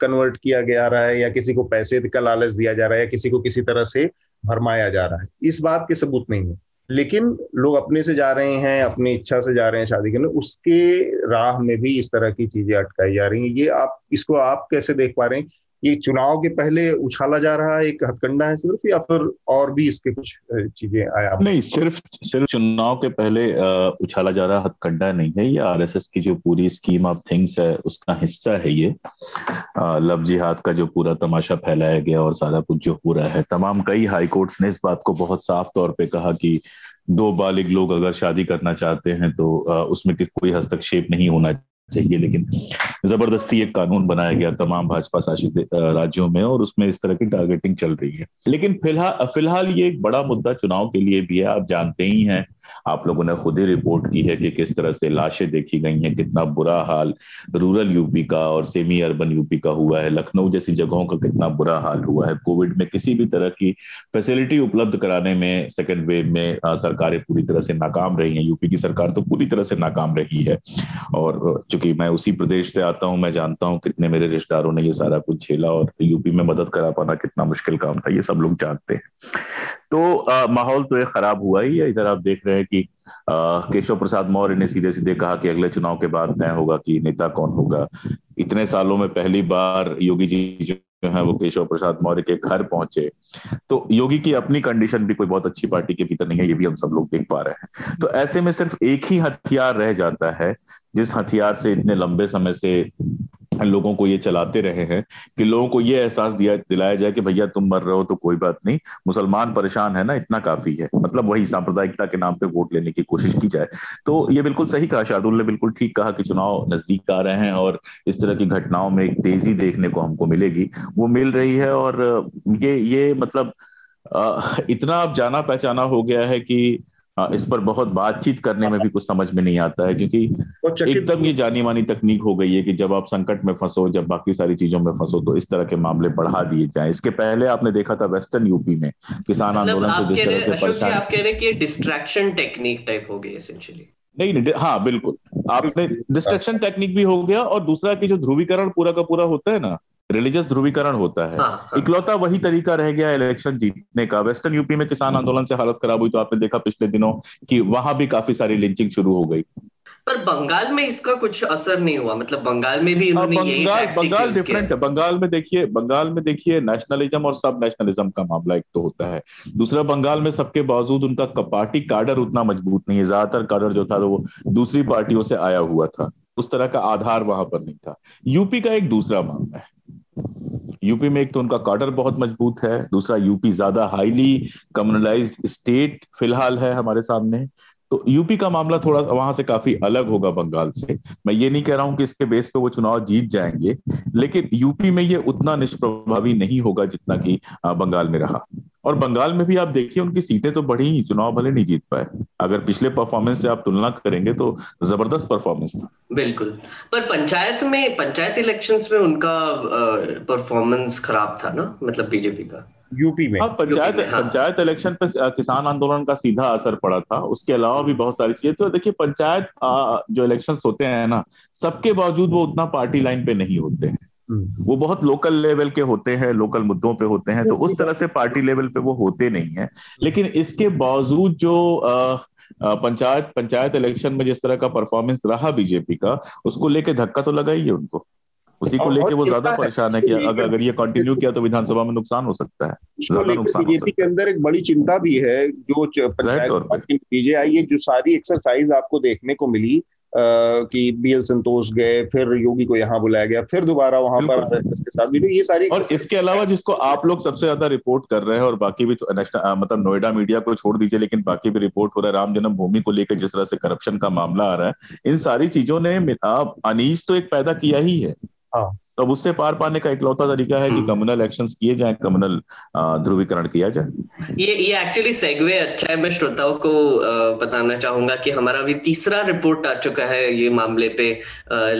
कन्वर्ट किया गया रहा है या किसी को पैसे का लालच दिया जा रहा है या किसी को किसी तरह से भरमाया जा रहा है, इस बात के सबूत नहीं है। लेकिन लोग अपने से जा रहे हैं, अपनी इच्छा से जा रहे हैं शादी करने, उसके राह में भी इस तरह की चीजें अटकाई जा रही हैं। ये आप इसको आप कैसे देख पा रहे हैं? ये चुनाव के पहले उछाला जा रहा है, एक हथकंडा है सिर्फ, या फिर और भी इसके कुछ चीजें आया? नहीं, सिर्फ सिर्फ चुनाव के पहले उछाला जा रहा हथकंडा नहीं है, ये आर एस एस की जो पूरी स्कीम ऑफ थिंग्स है उसका हिस्सा है। ये लव जिहाद का जो पूरा तमाशा फैलाया गया और सारा कुछ जो पूरा है, तमाम कई हाईकोर्ट्स ने इस बात को बहुत साफ तौर पर कहा कि दो बालिग लोग अगर शादी करना चाहते हैं तो उसमें कोई हस्तक्षेप नहीं होना चाहिए, लेकिन जबरदस्ती एक कानून बनाया गया तमाम भाजपा शासित राज्यों में और उसमें इस तरह की टारगेटिंग चल रही है। लेकिन फिलहाल फिलहाल ये एक बड़ा मुद्दा चुनाव के लिए भी है। आप जानते ही हैं आप लोगों ने खुद ही रिपोर्ट की है कि किस तरह से लाशें देखी गई हैं, कितना बुरा हाल रूरल यूपी का और सेमी अर्बन यूपी का हुआ है, लखनऊ जैसी जगहों का कितना बुरा हाल हुआ है। कोविड में किसी भी तरह की फैसिलिटी उपलब्ध कराने में सेकेंड वेव में सरकारें पूरी तरह से नाकाम रही है। यूपी की सरकार तो पूरी तरह से नाकाम रही है और चूंकि मैं उसी प्रदेश से आता हूँ, मैं जानता हूँ कितने मेरे रिश्तेदारों ने ये सारा कुछ झेला और यूपी में मदद करा पाना कितना मुश्किल काम था, ये सब लोग जानते हैं। तो आ, माहौल तो ये खराब हुआ ही है। इधर आप देख रहे हैं कि आ, केशव प्रसाद मौर्य ने सीधे सीधे कहा कि अगले चुनाव के बाद तय होगा कि नेता कौन होगा। इतने सालों में पहली बार योगी जी जो है वो केशव प्रसाद मौर्य के घर पहुंचे। तो योगी की अपनी कंडीशन भी कोई बहुत अच्छी पार्टी के भीतर नहीं है, ये भी हम सब लोग देख पा रहे हैं। तो ऐसे में सिर्फ एक ही हथियार रह जाता है, जिस हथियार से इतने लंबे समय से लोगों को ये चलाते रहे हैं कि लोगों को ये एहसास दिया दिलाया जाए कि भैया तुम मर रहे हो तो कोई बात नहीं, मुसलमान परेशान है ना, इतना काफी है। मतलब वही सांप्रदायिकता के नाम पे वोट लेने की कोशिश की जाए। तो ये बिल्कुल सही कहा, शार्दुल ने बिल्कुल ठीक कहा कि चुनाव नजदीक आ रहे हैं और इस तरह की घटनाओं में एक तेजी देखने को हमको मिलेगी, वो मिल रही है। और ये ये मतलब इतना अब जाना पहचाना हो गया है कि इस पर बहुत बातचीत करने में भी कुछ समझ में नहीं आता है, क्योंकि एकदम ये जानी मानी तकनीक हो गई है कि जब आप संकट में फंसो, जब बाकी सारी चीजों में फंसो, तो इस तरह के मामले बढ़ा दिए जाएं। इसके पहले आपने देखा था वेस्टर्न यूपी में किसान आंदोलन को जिस तरह से परेशान, आप कह रहे कि डिस्ट्रैक्शन टेक्निक टाइप हो गई एसेंशियली। नहीं नहीं हाँ बिल्कुल, आपने डिस्ट्रैक्शन टेक्निक भी हो गया और दूसरा कि जो ध्रुवीकरण पूरा का पूरा होता है ना, रिलीजियस ध्रुवीकरण होता है, हाँ, हाँ। इकलौता वही तरीका रह गया इलेक्शन जीतने का। वेस्टर्न यूपी में किसान आंदोलन से हालत खराब हुई तो आपने देखा पिछले दिनों कि वहां भी काफी सारी लिंचिंग शुरू हो गई, पर बंगाल में इसका कुछ असर नहीं हुआ। मतलब बंगाल में भी इन्होंने यही टैक्टिक यूज किया। बंगाल डिफरेंट है। बंगाल में देखिए, बंगाल में देखिए नेशनलिज्म और सब नेशनलिज्म का मामला एक तो होता है, दूसरा बंगाल में सबके बावजूद उनका पार्टी काडर उतना मजबूत नहीं है। ज्यादातर काडर जो था वो दूसरी पार्टियों से आया हुआ था, उस तरह का आधार वहां पर नहीं था। यूपी का एक दूसरा मामला है, यूपी में एक तो उनका काडर बहुत मजबूत है, दूसरा यूपी ज्यादा हाईली कम्युनलाइज्ड स्टेट फिलहाल है हमारे सामने। तो यूपी का मामला थोड़ा वहां से काफी अलग होगा बंगाल से। मैं ये नहीं कह रहा हूं कि इसके बेस पे वो चुनाव जीत जाएंगे, लेकिन यूपी में ये उतना निष्प्रभावी नहीं होगा जितना कि बंगाल में रहा। और बंगाल में भी आप देखिए उनकी सीटें तो बढ़ी ही, चुनाव भले नहीं जीत पाए, अगर पिछले परफॉर्मेंस से आप तुलना करेंगे तो जबरदस्त परफॉर्मेंस था। बिल्कुल, पर पंचायत में, पंचायत इलेक्शंस में उनका परफॉर्मेंस खराब था ना, मतलब बीजेपी का यूपी में। हाँ, पंचायत हाँ। पंचायत इलेक्शन पे किसान आंदोलन का सीधा असर पड़ा था, उसके अलावा भी बहुत सारी चीजें। तो देखिए पंचायत जो इलेक्शंस होते हैं ना, सबके बावजूद वो उतना पार्टी लाइन पे नहीं होते हैं, वो बहुत लोकल लेवल के होते हैं, लोकल मुद्दों पे होते हैं, तो उस तरह से पार्टी लेवल पे वो होते नहीं है। लेकिन इसके बावजूद जो आ, पंचायत पंचायत इलेक्शन में जिस तरह का परफॉर्मेंस रहा बीजेपी का, उसको लेके धक्का तो लगा ही है उनको, उसी को लेके वो ज्यादा परेशान है कि अगर अगर ये कंटिन्यू किया तो विधानसभा में नुकसान हो सकता है, ज्यादा नुकसान। बीजेपी के अंदर एक बड़ी चिंता भी है जो पंचायत बीजेपी जो सारी एक्सरसाइज आपको देखने को मिली कि बीएल संतोष गए, फिर योगी को यहाँ बुलाया गया, फिर दोबारा वहां पर इसके साथ भी ये सारी। और इसके अलावा जिसको आप लोग सबसे ज्यादा रिपोर्ट कर रहे हैं और बाकी भी, मतलब नोएडा मीडिया को छोड़ दीजिए, लेकिन बाकी भी रिपोर्ट हो रहा है राम जन्मभूमि को लेकर जिस तरह से करप्शन का मामला आ रहा है, इन सारी चीजों ने अनीस तो एक पैदा किया ही है। तो अब उससे पार पाने का इकलौता तरीका है कि कम्युनल एक्शंस किए जाएं, कम्युनल ध्रुवीकरण किया जाए। ये ये एक्चुअली सेगवे अच्छा है। मैं श्रोताओं को बताना चाहूंगा कि हमारा भी तीसरा रिपोर्ट आ चुका है ये मामले पे,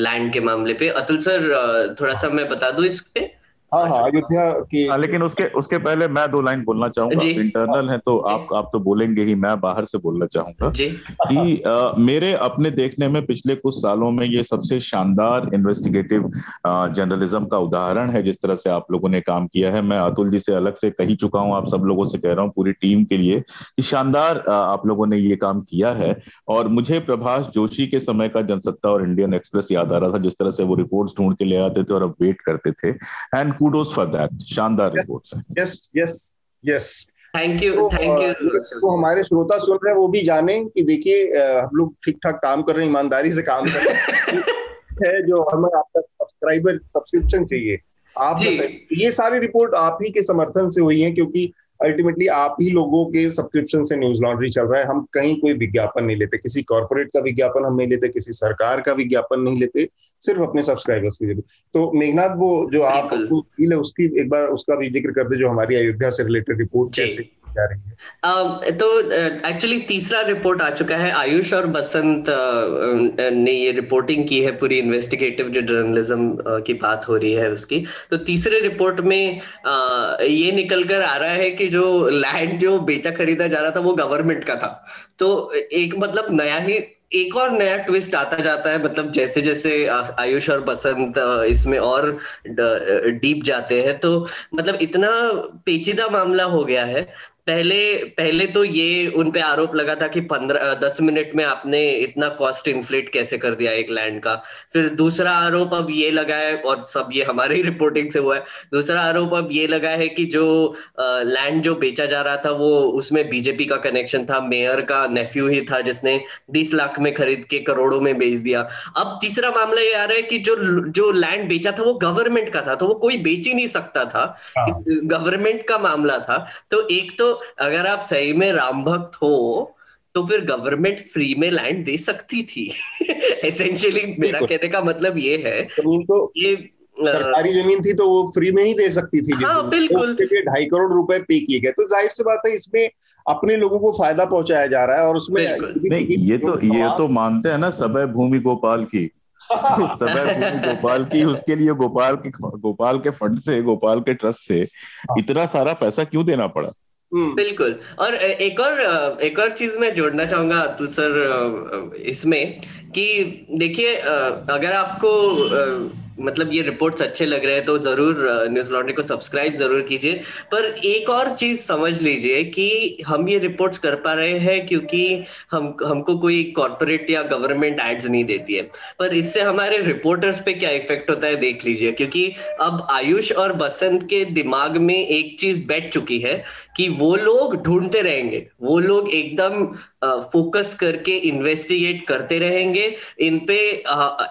लैंड के मामले पे। अतुल सर थोड़ा सा मैं बता दूं इस पे। हाँ हाँ अयोध्या की, लेकिन उसके उसके पहले मैं दो लाइन बोलना चाहूंगा। इंटरनल है तो आप आप तो बोलेंगे ही, मैं बाहर से बोलना चाहूंगा कि आ, मेरे अपने देखने में पिछले कुछ सालों में ये सबसे शानदार इन्वेस्टिगेटिव जर्नलिज्म का उदाहरण है जिस तरह से आप लोगों ने काम किया है। मैं अतुल जी से अलग से कही चुका हूँ, आप सब लोगों से कह रहा हूँ, पूरी टीम के लिए कि शानदार आप लोगों ने ये काम किया है। और मुझे प्रभाष जोशी के समय का जनसत्ता और इंडियन एक्सप्रेस याद आ रहा था, जिस तरह से वो रिपोर्ट्स ढूंढ के ले आते थे और अब वेट करते थे। एंड kudos for that, शानदार reports. yes yes yes thank you thank you। तो हमारे श्रोता सुन रहे हैं, वो भी जाने कि देखिए हम लोग ठीक ठाक काम कर रहे हैं, ईमानदारी से काम कर रहे हैं। जो हमें आपका सब्सक्राइबर सब्सक्रिप्शन चाहिए, आप ये सारी रिपोर्ट आप ही के समर्थन से हुई है, क्योंकि अल्टीमेटली आप ही लोगों के सब्सक्रिप्शन से न्यूज लॉन्ड्री चल रहा है। हम कहीं कोई विज्ञापन नहीं लेते, किसी कॉर्पोरेट का विज्ञापन हम नहीं लेते, किसी सरकार का विज्ञापन नहीं लेते, सिर्फ अपने सब्सक्राइबर्स के लिए। तो मेघनाथ वो जो आप उसकी एक बार उसका भी जिक्र करते, जो हमारी अयोध्या से रिलेटेड रिपोर्ट कैसे जा रही है। uh, तो एक्चुअली uh, तीसरा रिपोर्ट आ चुका है। आयुष और बसंत uh, ने ये रिपोर्टिंग की है पूरी इन्वेस्टिगेटिव जो जर्नलिज्म uh, की बात हो रही है उसकी। तो तीसरे रिपोर्ट में uh, ये निकल कर आ रहा है कि जो लैंड जो बेचा खरीदा जा रहा था वो गवर्नमेंट का था। तो एक मतलब नया ही एक और नया ट्विस्ट आता जाता है, मतलब जैसे जैसे आयुष और बसंत इसमें और डीप जाते हैं। तो मतलब इतना पेचीदा मामला हो गया है। पहले पहले तो ये उन पे आरोप लगा था कि पंद्रह दस मिनट में आपने इतना कॉस्ट इन्फ्लेट कैसे कर दिया एक लैंड का। फिर दूसरा आरोप अब ये लगा है, और सब ये हमारे ही रिपोर्टिंग से हुआ है, दूसरा आरोप अब ये लगा है कि जो लैंड जो बेचा जा रहा था वो उसमें बीजेपी का कनेक्शन था, मेयर का नेफ्यू ही था जिसने बीस लाख में खरीद के करोड़ों में बेच दिया। अब तीसरा मामला ये आ रहा है कि जो जो लैंड बेचा था वो गवर्नमेंट का था, तो वो कोई बेच ही नहीं सकता था, गवर्नमेंट का मामला था। तो एक तो अगर आप सही में राम भक्त हो तो फिर गवर्नमेंट फ्री में लैंड दे सकती थी। एसेंशियली मेरा कहने का मतलब ये है, जमीन तो ये सरकारी जमीन थी तो वो फ्री में ही दे सकती थी। हाँ बिल्कुल, ढाई करोड़ रुपए पे किए गए। तो जाहिर सी बात है इसमें अपने लोगों को फायदा पहुंचाया जा रहा है। और उसमें ये तो ये तो मानते हैं ना, सब है भूमि गोपाल की। गोपाल की, उसके लिए गोपाल के गोपाल के फंड से, गोपाल के ट्रस्ट से इतना सारा पैसा क्यों देना पड़ा। बिल्कुल। और एक और एक और चीज मैं जोड़ना चाहूंगा अतुल सर इसमें, कि देखिए अगर आपको मतलब ये रिपोर्ट्स अच्छे लग रहे हैं तो जरूर न्यूज लॉन्ड्री को सब्सक्राइब जरूर कीजिए। पर एक और चीज समझ लीजिए कि हम ये रिपोर्ट्स कर पा रहे हैं क्योंकि हम हमको कोई कॉर्पोरेट या गवर्नमेंट एड्स नहीं देती है। पर इससे हमारे रिपोर्टर्स पे क्या इफेक्ट होता है देख लीजिए, क्योंकि अब आयुष और बसंत के दिमाग में एक चीज बैठ चुकी है कि वो लोग ढूंढते रहेंगे, वो लोग एकदम फोकस करके इन्वेस्टिगेट करते रहेंगे। इन पे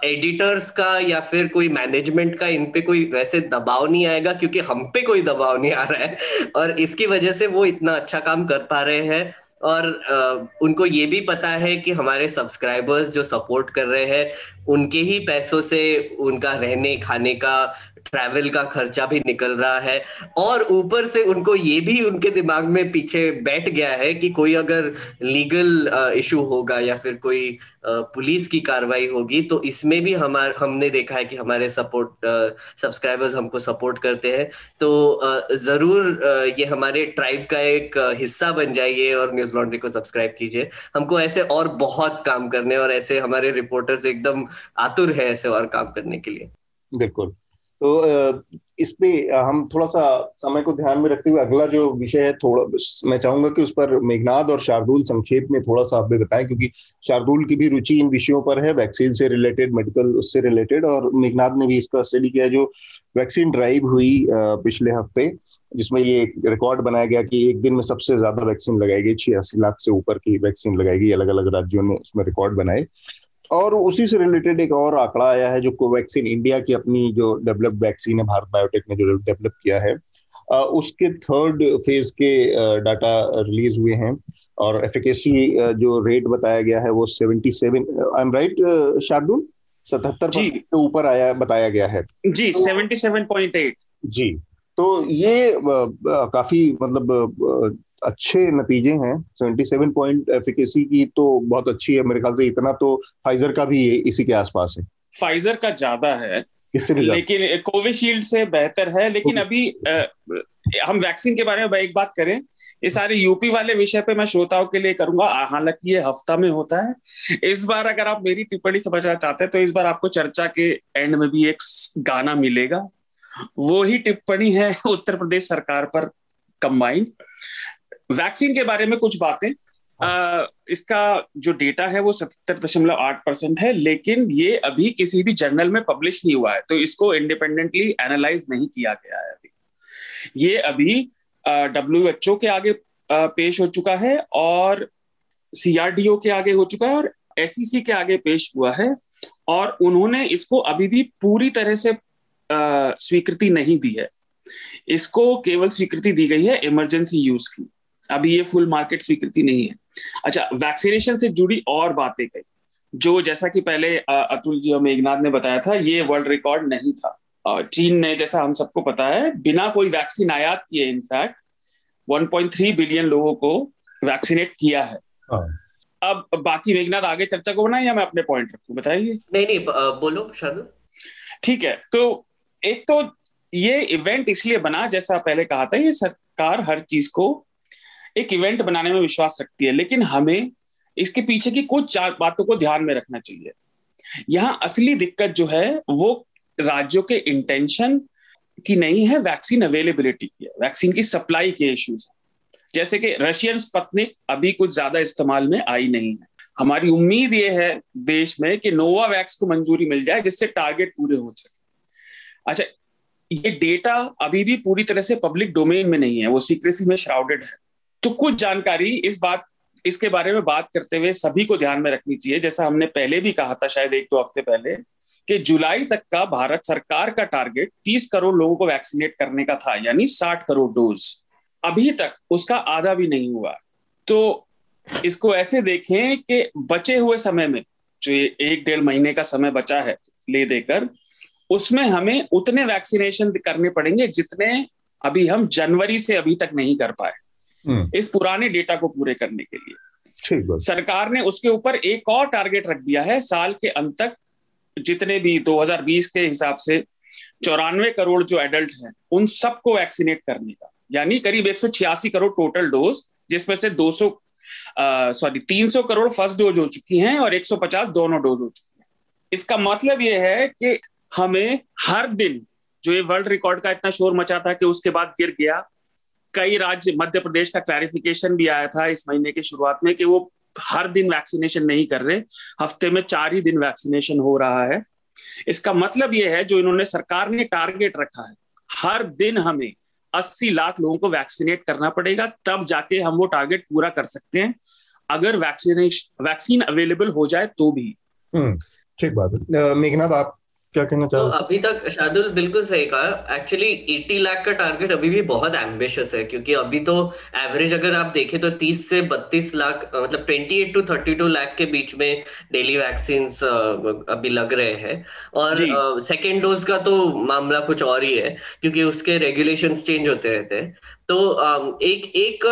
एडिटर्स का या फिर कोई मैनेजमेंट का इन पे कोई वैसे दबाव नहीं आएगा, क्योंकि हम पे कोई दबाव नहीं आ रहा है, और इसकी वजह से वो इतना अच्छा काम कर पा रहे हैं। और आ, उनको ये भी पता है कि हमारे सब्सक्राइबर्स जो सपोर्ट कर रहे हैं उनके ही पैसों से उनका रहने खाने का ट्रैवल का खर्चा भी निकल रहा है। और ऊपर से उनको ये भी उनके दिमाग में पीछे बैठ गया है कि कोई अगर लीगल इशू होगा या फिर कोई पुलिस की कार्रवाई होगी तो इसमें भी हमारे हमने देखा है कि हमारे सपोर्ट सब्सक्राइबर्स हमको सपोर्ट करते हैं। तो जरूर ये हमारे ट्राइब का एक हिस्सा बन जाइए और न्यूज लॉन्ड्री को सब्सक्राइब कीजिए। हमको ऐसे और बहुत काम करने, और ऐसे हमारे रिपोर्टर्स एकदम आतुर है ऐसे और काम करने के लिए। बिल्कुल। तो इसपे हम थोड़ा सा समय को ध्यान में रखते हुए अगला जो विषय है, थोड़ा मैं चाहूंगा कि उस पर मेघनाद और शार्दुल संक्षेप में थोड़ा सा आप भी बताएं, क्योंकि शार्दुल की भी रुचि इन विषयों पर है, वैक्सीन से रिलेटेड, मेडिकल उससे रिलेटेड। और मेघनाद ने भी इसका स्टडी किया जो वैक्सीन ड्राइव हुई पिछले हफ्ते, जिसमें ये रिकॉर्ड बनाया गया कि एक दिन में सबसे ज्यादा वैक्सीन लगाई गई, छियासी लाख से ऊपर की वैक्सीन लगाई गई, अलग अलग राज्यों ने उसमें रिकॉर्ड बनाए। और उसी से रिलेटेड एक और आंकड़ा आया है जो कोवैक्सिन इंडिया की अपनी जो डेवलप्ड वैक्सीन है, भारत बायोटेक ने जो डेवलप किया है, उसके थर्ड फेज के डाटा रिलीज हुए हैं। और एफिकेसी जो रेट बताया गया है वो seventy seven, I am right Shardul, सतहत्तर परसेंट के ऊपर आया बताया गया है जी, सेवेंटी सेवन पॉइंट एट जी। तो ये काफी मतलब अच्छे नतीजे हैं। सतहत्तर पॉइंट एफिकेसी की तो बहुत अच्छी है, मेरे ख्याल से इतना तो फाइजर का भी इसी के आसपास है, फाइजर का ज्यादा है, इससे भी ज्यादा, लेकिन कोविशील्ड से बेहतर है। लेकिन अभी आ, हम वैक्सीन के बारे में एक बात करें, ये सारे यूपी वाले विषय पे मैं श्रोताओं के लिए करूंगा, हालांकि ये हफ्ता में होता है। इस बार अगर आप मेरी टिप्पणी समझना चाहते हैं तो इस बार आपको चर्चा के एंड में भी एक गाना मिलेगा, वो ही टिप्पणी है उत्तर प्रदेश सरकार पर कंबाइंड। वैक्सीन के बारे में कुछ बातें, इसका जो डेटा है वो सतहत्तर दशमलव आठ परसेंट है, लेकिन ये अभी किसी भी जर्नल में पब्लिश नहीं हुआ है, तो इसको इंडिपेंडेंटली एनालाइज नहीं किया गया है अभी। ये अभी डब्ल्यू एच ओ के आगे पेश हो चुका है और सीआरडीओ के आगे हो चुका है और एसईसी के आगे पेश हुआ है, और उन्होंने इसको अभी भी पूरी तरह से स्वीकृति नहीं दी है, इसको केवल स्वीकृति दी गई है इमरजेंसी यूज की, अभी ये फुल मार्केट स्वीकृति नहीं है। अच्छा, वैक्सीनेशन से जुड़ी और बातें कही, जो जैसा कि पहले अतुल जी और मेघनाथ ने बताया था, ये वर्ल्ड रिकॉर्ड नहीं था। चीन ने, जैसा हम सबको पता है, बिना कोई वैक्सीन आयात किए इनफैक्ट एक पॉइंट तीन बिलियन लोगों को वैक्सीनेट किया है। अब बाकी मेघनाद आगे चर्चा को बनाए या मैं अपने पॉइंट रखूं, बताइए। नहीं नहीं बोलो शार्दुल। ठीक है, तो एक तो ये इवेंट इसलिए बना, जैसा पहले कहा था, ये सरकार हर चीज को एक इवेंट बनाने में विश्वास रखती है, लेकिन हमें इसके पीछे की कुछ चार बातों को ध्यान में रखना चाहिए। यहाँ असली दिक्कत जो है वो राज्यों के इंटेंशन की नहीं है, वैक्सीन अवेलेबिलिटी की है, वैक्सीन की सप्लाई के इश्यूज है। जैसे कि रशियन स्पतनिक अभी कुछ ज्यादा इस्तेमाल में आई नहीं है। हमारी उम्मीद ये है देश में कि नोवा वैक्स को मंजूरी मिल जाए जिससे टारगेट पूरे हो सके। अच्छा, ये डेटा अभी भी पूरी तरह से पब्लिक डोमेन में नहीं है, वो सीक्रेसी में श्राउडेड है। तो कुछ जानकारी इस बात इसके बारे में बात करते हुए सभी को ध्यान में रखनी चाहिए। जैसा हमने पहले भी कहा था, शायद एक दो हफ्ते पहले, कि जुलाई तक का भारत सरकार का टारगेट तीस करोड़ लोगों को वैक्सीनेट करने का था, यानी साठ करोड़ डोज। अभी तक उसका आधा भी नहीं हुआ। तो इसको ऐसे देखें कि बचे हुए समय में, जो एक डेढ़ महीने का समय बचा है ले देकर, उसमें हमें उतने वैक्सीनेशन करने पड़ेंगे जितने अभी हम जनवरी से अभी तक नहीं कर पाए, इस पुराने डेटा को पूरे करने के लिए। सरकार ने उसके ऊपर एक और टारगेट रख दिया है, साल के अंत तक जितने भी दो हज़ार बीस के हिसाब से चौरानवे करोड़ जो एडल्ट हैं उन सबको वैक्सीनेट करने का, यानी करीब एक सौ छियासी करोड़ टोटल डोज, जिसमें से दो सौ सॉरी तीन सौ करोड़ फर्स्ट डोज हो चुकी हैं और एक सौ पचास दोनों डोज हो चुकी हैं। इसका मतलब यह है कि हमें हर दिन, जो ये वर्ल्ड रिकॉर्ड का इतना शोर मचा था कि उसके बाद गिर गया, कई राज्य, मध्य प्रदेश का क्लैरिफिकेशन भी आया था इस महीने की शुरुआत में कि वो हर दिन वैक्सीनेशन नहीं कर रहे, हफ्ते में चार ही दिन वैक्सीनेशन हो रहा है। इसका मतलब यह है जो इन्होंने सरकार ने टारगेट रखा है, हर दिन हमें अस्सी लाख लोगों को वैक्सीनेट करना पड़ेगा, तब जाके हम वो टारगेट पूरा कर सकते हैं, अगर वैक्सीनेशन वैक्सीन अवेलेबल हो जाए तो भी। ठीक बात। मेघनाद आप क्या कहना चाहते हो? तो अभी तक शार्दुल बिल्कुल सही कहा। एक्चुअली अस्सी लाख का टारगेट अभी भी बहुत एम्बिशियस है, क्योंकि अभी तो एवरेज अगर आप देखें तो तीस से बत्तीस लाख, मतलब अट्ठाईस टू बत्तीस लाख के बीच में डेली वैक्सीन्स अभी लग रहे हैं। और सेकेंड डोज का तो मामला कुछ और ही है, क्योंकि उसके रेगुलेशंस चेंज होते रहते हैं। तो एक एक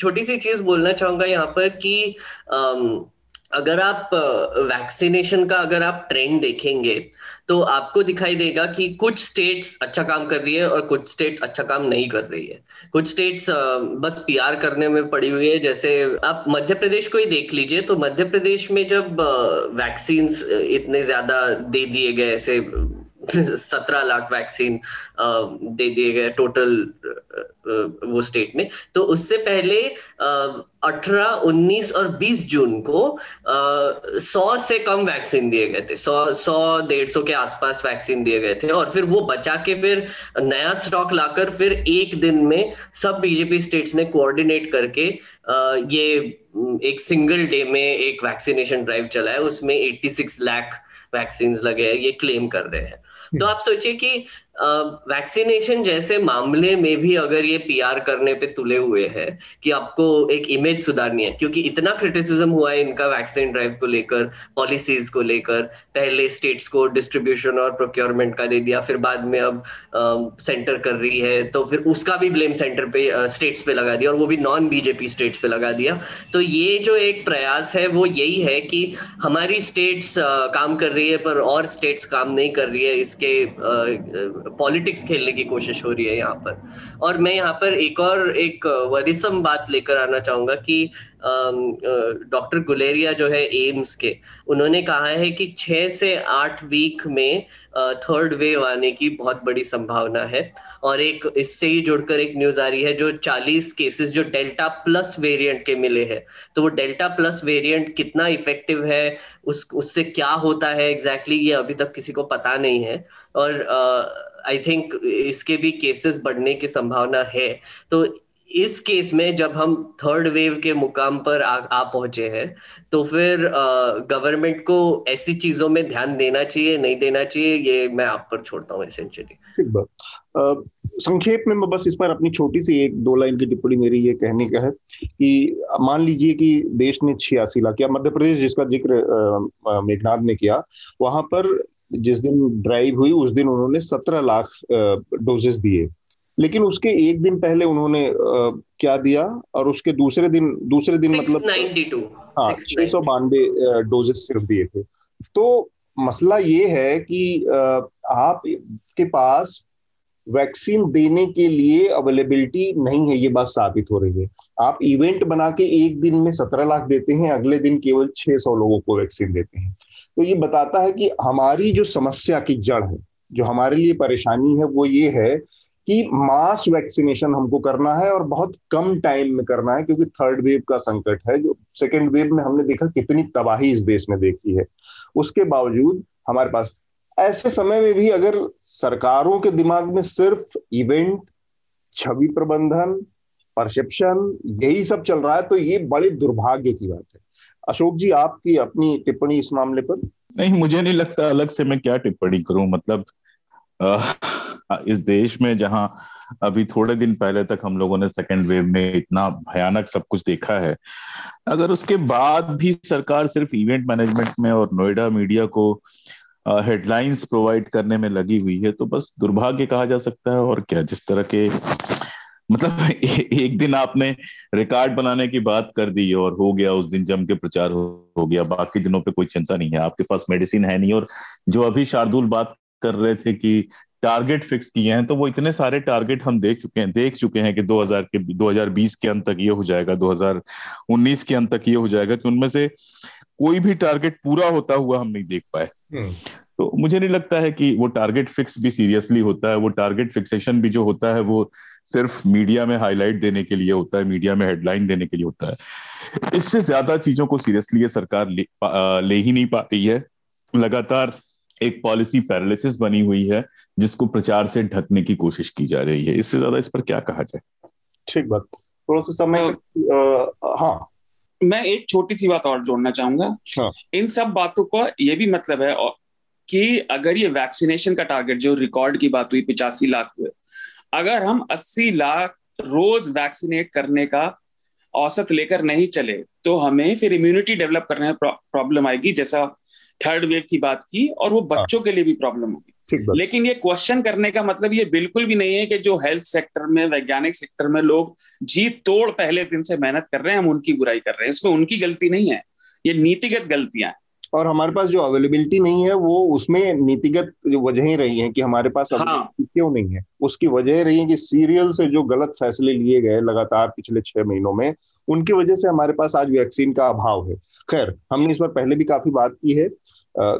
छोटी सी चीज बोलना चाहूंगा यहाँ पर कि अगर आप वैक्सीनेशन का अगर आप ट्रेंड देखेंगे तो आपको दिखाई देगा कि कुछ स्टेट्स अच्छा काम कर रही है और कुछ स्टेट्स अच्छा काम नहीं कर रही है। कुछ स्टेट्स बस पीआर करने में पड़ी हुई है। जैसे आप मध्य प्रदेश को ही देख लीजिए, तो मध्य प्रदेश में जब वैक्सीन्स इतने ज्यादा दे दिए गए, ऐसे सत्रह लाख वैक्सीन दे दिए गए टोटल वो स्टेट में, तो उससे पहले अठारह, उन्नीस और बीस जून को सौ से कम वैक्सीन दिए गए थे, सौ सौ डेढ़ सौ के आसपास वैक्सीन दिए गए थे। और फिर वो बचा के फिर नया स्टॉक लाकर फिर एक दिन में सब बीजेपी स्टेट्स ने कोऑर्डिनेट करके ये एक सिंगल डे में एक वैक्सीनेशन ड्राइव चलाया, उसमें छियासी लाख वैक्सीन्स लगे हैं, ये क्लेम कर रहे हैं। तो आप सोचिए कि वैक्सीनेशन जैसे मामले में भी अगर ये पीआर करने पे तुले हुए हैं कि आपको एक इमेज सुधारनी है, क्योंकि इतना क्रिटिसिज्म हुआ है इनका वैक्सीन ड्राइव को लेकर, पॉलिसीज को लेकर। पहले स्टेट्स को डिस्ट्रीब्यूशन और प्रोक्योरमेंट का दे दिया, फिर बाद में अब आ, सेंटर कर रही है, तो फिर उसका भी ब्लेम सेंटर पे आ, स्टेट्स पे लगा दिया, और वो भी नॉन बीजेपी स्टेट्स पे लगा दिया। तो ये जो एक प्रयास है वो यही है कि हमारी स्टेट्स आ, काम कर रही है पर और स्टेट्स काम नहीं कर रही है, इसके आ, पॉलिटिक्स खेलने की कोशिश हो रही है यहाँ पर। और मैं यहाँ पर एक और एक वरिसम बात लेकर आना चाहूंगा कि डॉक्टर गुलेरिया जो है एम्स के, उन्होंने कहा है कि छह से आठ वीक में थर्ड वेव आने की बहुत बड़ी संभावना है। और एक इससे ही जुड़कर एक न्यूज आ रही है, जो चालीस केसेस जो डेल्टा प्लस वेरिएंट के मिले हैं, तो वो डेल्टा प्लस वेरिएंट कितना इफेक्टिव है, उस उससे क्या होता है एग्जैक्टली exactly, ये अभी तक किसी को पता नहीं है। और आई uh, थिंक इसके भी केसेस बढ़ने की संभावना है। तो इस केस में जब हम थर्ड वेव के मुकाम पर आ, आ पहुंचे हैं, तो फिर गवर्नमेंट को ऐसी चीजों में ध्यान देना चाहिए, नहीं देना चाहिए, ये मैं आप पर छोड़ता हूँ एसेंशियली। संक्षेप में मैं बस इस पर अपनी छोटी सी एक दो लाइन की टिप्पणी मेरी ये कहने का है कि मान लीजिए कि देश ने छियासी लाख या मध्य प्रदेश जिसका जिक्र मेघनाद ने किया, वहां पर जिस दिन ड्राइव हुई उस दिन उन्होंने सत्रह लाख डोजेस दिए, लेकिन उसके एक दिन पहले उन्होंने आ, क्या दिया और उसके दूसरे दिन दूसरे दिन मतलब हाँ छह सौ बानवे डोजेज सिर्फ दिए थे। तो मसला ये है कि आप के पास वैक्सीन देने के लिए अवेलेबिलिटी नहीं है, ये बात साबित हो रही है। आप इवेंट बना के एक दिन में सत्रह लाख देते हैं, अगले दिन केवल छह सौ लोगों को वैक्सीन देते हैं। तो ये बताता है कि हमारी जो समस्या की जड़ है, जो हमारे लिए परेशानी है, वो ये है कि मास वैक्सीनेशन हमको करना है और बहुत कम टाइम में करना है, क्योंकि थर्ड वेव का संकट है। जो सेकेंड वेव में हमने देखा कितनी तबाही इस देश ने देखी है, उसके बावजूद हमारे पास ऐसे समय में भी अगर सरकारों के दिमाग में सिर्फ इवेंट, छवि प्रबंधन, परसेप्शन, यही सब चल रहा है, तो ये बड़े दुर्भाग्य की बात है। अशोक जी, आपकी अपनी टिप्पणी इस मामले पर? नहीं, मुझे नहीं लगता अलग से मैं क्या टिप्पणी करूं। मतलब आ, इस देश में जहां अभी थोड़े दिन पहले तक हम लोगों ने सेकेंड वेव में इतना भयानक सब कुछ देखा है, अगर उसके बाद भी सरकार सिर्फ इवेंट मैनेजमेंट में और नोएडा मीडिया को हेडलाइंस प्रोवाइड करने में लगी हुई है, तो बस दुर्भाग्य कहा जा सकता है। और क्या, जिस तरह के मतलब ए, एक दिन आपने रिकॉर्ड बनाने की बात कर दी और हो गया, उस दिन जम के प्रचार हो, हो गया, बाकी दिनों पे कोई चिंता नहीं है, आपके पास मेडिसिन है नहीं। और जो अभी शार्दुल बात कर रहे थे कि टारगेट फिक्स किए हैं, तो वो इतने सारे टारगेट हम देख चुके हैं देख चुके हैं कि दो हज़ार के दो हज़ार बीस के अंत तक ये हो जाएगा, दो हज़ार उन्नीस के अंत तक ये हो जाएगा, कि उनमें से कोई भी टारगेट पूरा होता हुआ हम नहीं देख पाए। तो मुझे नहीं लगता है कि वो टारगेट फिक्स भी सीरियसली होता है। वो टारगेट फिक्सेशन भी जो होता है वो सिर्फ मीडिया में हाईलाइट देने के लिए होता है, मीडिया में हेडलाइन देने के लिए होता है। इससे ज्यादा चीजों को सीरियसली ये सरकार ले, ले ही नहीं पा रही है। लगातार एक पॉलिसी पैरालिसिस बनी हुई है जिसको प्रचार से ढकने की कोशिश की जा रही है। इससे ज्यादा इस पर क्या कहा जाए। ठीक बात, थोड़ा सा समय आ, हाँ मैं एक छोटी सी बात और जोड़ना चाहूंगा। हाँ। इन सब बातों का ये भी मतलब है कि अगर ये वैक्सीनेशन का टारगेट जो रिकॉर्ड की बात हुई पिचासी लाख हुए, अगर हम अस्सी लाख रोज वैक्सीनेट करने का औसत लेकर नहीं चले तो हमें फिर इम्यूनिटी डेवलप करने में प्रॉब्लम आएगी, जैसा थर्ड वेव की बात की, और वो बच्चों के लिए भी प्रॉब्लम होगी। लेकिन ये क्वेश्चन करने का मतलब ये बिल्कुल भी नहीं है कि जो हेल्थ सेक्टर में, वैज्ञानिक सेक्टर में लोग जी तोड़ पहले दिन से मेहनत कर रहे हैं, हम उनकी बुराई कर रहे हैं। इसमें उनकी गलती नहीं है, ये नीतिगत गलतियां हैं। और हमारे पास जो अवेलेबिलिटी नहीं है वो उसमें नीतिगत वजहें रही हैं कि हमारे पास अवेलेबिलिटी क्यों नहीं है। उसकी वजह रही है कि सीरियल से जो गलत फैसले लिए गए लगातार पिछले छह महीनों में, उनकी वजह से हमारे पास आज वैक्सीन का अभाव है। खैर, हमने इस पर पहले भी काफी बात की है।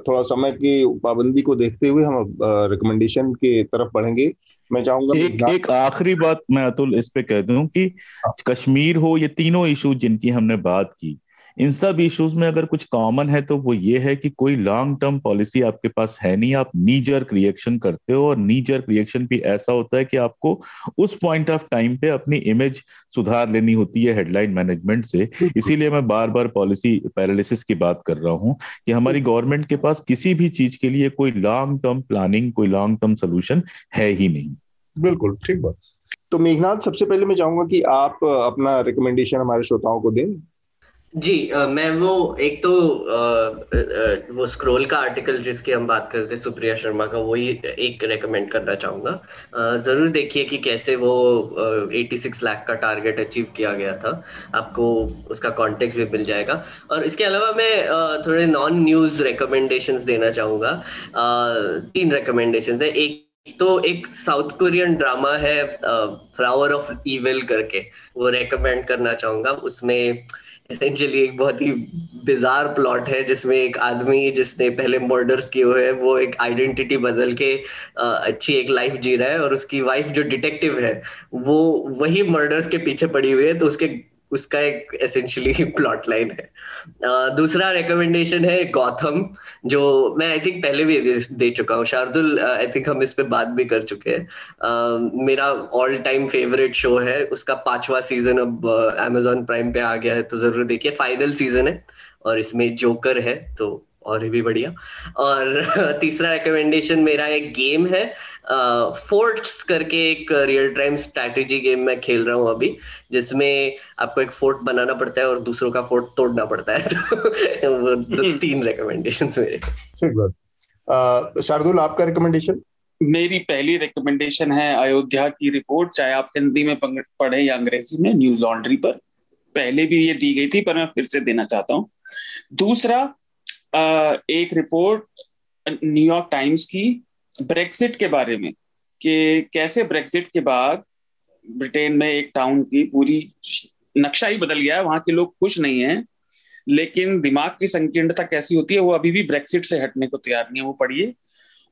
थोड़ा समय की पाबंदी को देखते हुए हम रिकमेंडेशन के तरफ बढ़ेंगे। मैं चाहूंगा एक, एक आखिरी बात मैं अतुल इस पे कह दूं कि कश्मीर हो, ये तीनों इश्यूज जिनकी हमने बात की, इन सब इश्यूज में अगर कुछ कॉमन है तो वो ये है कि कोई लॉन्ग टर्म पॉलिसी आपके पास है नहीं। आप नी जर्क रिएक्शन करते हो और नी जर्क रिएक्शन भी ऐसा होता है कि आपको उस पॉइंट ऑफ टाइम पे अपनी इमेज सुधार लेनी होती है हेडलाइन मैनेजमेंट से। इसीलिए मैं बार बार पॉलिसी पैरालिसिस की बात कर रहा हूं कि हमारी गवर्नमेंट के पास किसी भी चीज के लिए कोई लॉन्ग टर्म प्लानिंग, कोई लॉन्ग टर्म सोल्यूशन है ही नहीं। बिल्कुल ठीक बात। तो मेघनाथ, सबसे पहले मैं चाहूंगा कि आप अपना रिकमेंडेशन हमारे श्रोताओं को दें। जी, आ, मैं वो एक तो आ, आ, वो स्क्रोल का आर्टिकल जिसकी हम बात करते हैं सुप्रिया शर्मा का, वही एक रेकमेंड करना चाहूँगा। ज़रूर देखिए कि कैसे वो छियासी लाख का टारगेट अचीव किया गया था, आपको उसका कॉन्टेक्स्ट भी मिल जाएगा। और इसके अलावा मैं आ, थोड़े नॉन न्यूज़ रेकमेंडेशंस देना चाहूँगा। तीन रेकमेंडेशंस है। एक तो एक साउथ कोरियन ड्रामा है फ्लावर ऑफ इविल करके, वो रेकमेंड करना चाहूँगा। उसमें एसेंशियली एक बहुत ही बिजार प्लॉट है जिसमें एक आदमी जिसने पहले मर्डर्स किए हुए हैं वो एक आइडेंटिटी बदल के अच्छी एक लाइफ जी रहा है, और उसकी वाइफ जो डिटेक्टिव है वो वही मर्डर्स के पीछे पड़ी हुई है, तो उसके उसका एक एसेंशियली प्लॉट लाइन है। uh, दूसरा रिकमेंडेशन है गौतम, जो मैं आई थिंक पहले भी दे, दे चुका हूँ। शार्दुल, आई थिंक हम इस पे बात भी कर चुके हैं। uh, मेरा ऑल टाइम फेवरेट शो है, उसका पांचवा सीजन अब अमेजॉन uh, प्राइम पे आ गया है, तो जरूर देखिए। फाइनल सीजन है और इसमें जोकर है, तो और भी बढ़िया। और तीसरा रिकमेंडेशन मेरा एक गेम है, फोर्ट्स करके, एक रियल टाइम स्ट्रैटेजी गेम मैं खेल रहा हूँ अभी, जिसमें आपको एक फोर्ट बनाना पड़ता है और दूसरों का फोर्ट तोड़ना पड़ता है। तो वो तीन रिकमेंडेशंस मेरे। ठीक बात। शार्दुल, आपका रिकमेंडेशन? मेरी पहली रिकमेंडेशन है अयोध्या की रिपोर्ट, चाहे आप हिंदी में पढ़ें या अंग्रेजी में, न्यूज लॉन्ड्री पर पहले भी ये दी गई थी पर मैं फिर से देना चाहता हूँ। दूसरा एक रिपोर्ट न्यूयॉर्क टाइम्स की ब्रेक्सिट के बारे में कि कैसे ब्रेक्सिट के बाद ब्रिटेन में एक टाउन की पूरी नक्शा ही बदल गया है, वहां के लोग खुश नहीं हैं, लेकिन दिमाग की संकीर्णता कैसी होती है वो अभी भी ब्रेक्सिट से हटने को तैयार नहीं है, वो पढ़िए।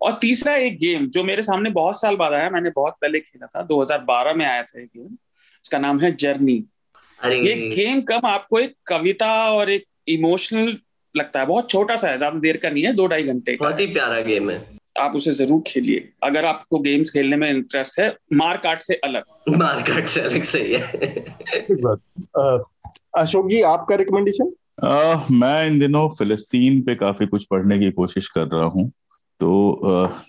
और तीसरा एक गेम जो मेरे सामने बहुत साल बाद आया, मैंने बहुत पहले खेला था, दो हज़ार बारह में आया था ये गेम, इसका नाम है जर्नी। ये गेम कम आपको एक कविता और एक इमोशनल लगता है, बहुत छोटा सा है, ज्यादा देर का नहीं है, दो ढाई घंटे का, बहुत ही प्यारा गेम है, आप उसे जरूर खेलिए अगर आपको गेम्स खेलने में इंटरेस्ट है, मार काट से अलग। मार काट से अलग सही है। अशोक जी आपका रिकमेंडेशन? मैं इन दिनों फिलिस्तीन पे काफी कुछ पढ़ने की कोशिश कर रहा हूँ, तो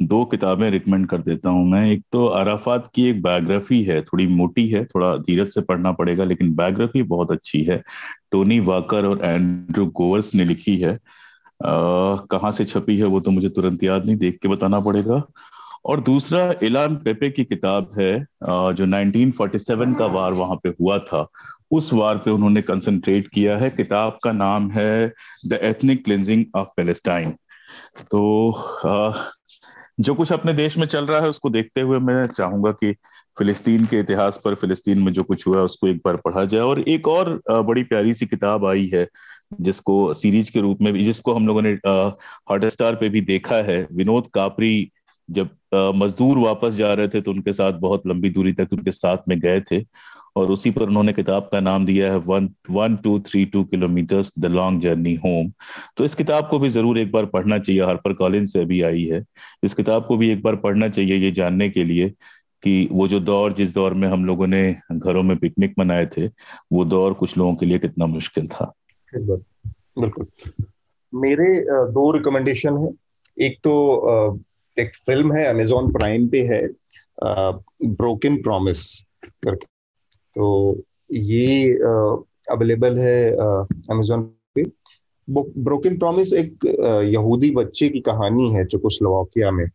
दो किताबें रिकमेंड कर देता हूं मैं। एक तो अराफात की एक बायोग्राफी है, थोड़ी मोटी है, थोड़ा धीरज से पढ़ना पड़ेगा, लेकिन बायोग्राफी बहुत अच्छी है, टोनी वाकर और एंड्रू गोवर्स ने लिखी है। कहाँ से छपी है वो तो मुझे तुरंत याद नहीं, देख के बताना पड़ेगा। और दूसरा इलान पेपे की किताब है, जो उन्नीस सौ सैंतालीस का वार वहां पे हुआ था, उस वार पे उन्होंने कंसंट्रेट किया है। किताब का नाम है the ethnic cleansing of Palestine. तो आ, जो कुछ अपने देश में चल रहा है उसको देखते हुए मैं चाहूंगा कि फिलिस्तीन के इतिहास पर, फिलिस्तीन में जो कुछ हुआ उसको एक बार पढ़ा जाए। और एक और बड़ी प्यारी सी किताब आई है जिसको सीरीज के रूप में भी, जिसको हम लोगों ने हॉटस्टार पे भी देखा है, विनोद कापरी जब आ, मजदूर वापस जा रहे थे तो उनके साथ बहुत लंबी दूरी तक उनके साथ में गए थे, और उसी पर उन्होंने किताब का नाम दिया है one one two three two kilometres the long journey home. तो इस किताब को भी जरूर एक बार पढ़ना चाहिए, हार्पर कॉलिन्स से भी आई है, इस किताब को भी एक बार पढ़ना चाहिए ये जानने के लिए कि वो जो दौर, जिस दौर में हम लोगों ने घरों में पिकनिक मनाए थे, वो दौर कुछ लोगों के लिए कितना मुश्किल था। बिल्कुल। मेरे दो रिकमेंडेशन है, एक तो एक फिल्म है अमेजॉन प्राइम पे है, ब्रोकन प्रॉमिस करके, तो ये अवेलेबल है अमेजॉन पे। ब्रोकन प्रॉमिस एक यहूदी बच्चे की कहानी है जो स्लोवाकिया में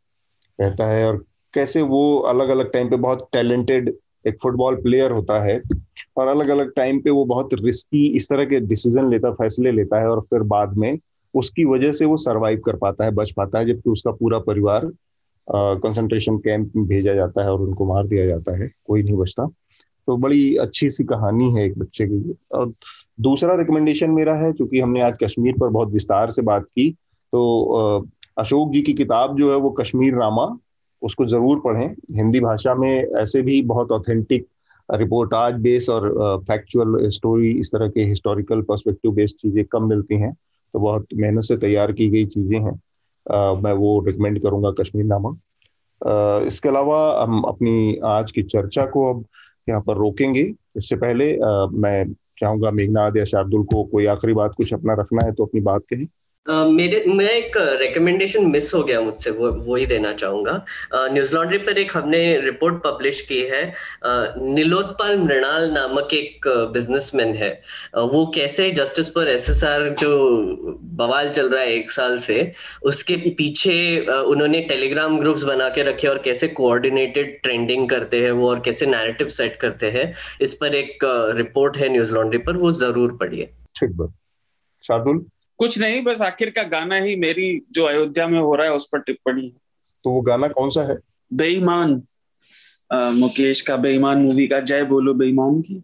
रहता है, और कैसे वो अलग अलग टाइम पे बहुत टैलेंटेड एक फुटबॉल प्लेयर होता है और अलग अलग टाइम पे वो बहुत रिस्की इस तरह के डिसीजन लेता, फैसले लेता है, और फिर बाद में उसकी वजह से वो सर्वाइव कर पाता है, बच पाता है, जबकि उसका पूरा परिवार कंसंट्रेशन कैंप में भेजा जाता है और उनको मार दिया जाता है, कोई नहीं बचता। तो बड़ी अच्छी सी कहानी है एक बच्चे के लिए। और दूसरा रिकमेंडेशन मेरा है, क्योंकि हमने आज कश्मीर पर बहुत विस्तार से बात की, तो अशोक जी की किताब जो है वो कश्मीर नामा, उसको जरूर पढ़ें। हिंदी भाषा में ऐसे भी बहुत ऑथेंटिक रिपोर्टाज बेस और फैक्चुअल स्टोरी, इस तरह के हिस्टोरिकल पर्सपेक्टिव बेस्ड चीज़ें कम मिलती हैं, तो बहुत मेहनत से तैयार की गई चीज़ें हैं। मैं वो रिकमेंड करूँगा कश्मीर नामा। इसके अलावा हम अपनी आज की चर्चा को अब यहाँ पर रोकेंगे। इससे पहले आ, मैं चाहूंगा मेघनाद या शार्दुल को कोई आखिरी बात कुछ अपना रखना है तो अपनी बात कहें। Uh, मेरे मैं एक रिकमेंडेशन मिस हो गया मुझसे, वो वो ही देना चाहूँगा। न्यूज लॉन्ड्री पर एक हमने रिपोर्ट पब्लिश की है, uh, नीलोत्पाल मृणाल नामक एक बिजनेसमैन है, uh, वो कैसे जस्टिस फॉर एसएसआर जो बवाल चल रहा है एक साल से, उसके पीछे uh, उन्होंने टेलीग्राम ग्रुप्स बना के रखे और कैसे कोऑर्डिनेटेड ट्रेंडिंग करते हैं वो, और कैसे नैरेटिव सेट करते हैं, इस पर एक uh, रिपोर्ट है न्यूज लॉन्ड्री पर, वो जरूर पढ़िए। ठीक बात। शार्दुल? कुछ नहीं, बस आखिर का गाना ही मेरी जो अयोध्या में हो रहा है उस पर टिप्पणी है। तो वो गाना कौन सा है? बेईमान, मुकेश का बेईमान मूवी का, जय बोलो बेईमान की।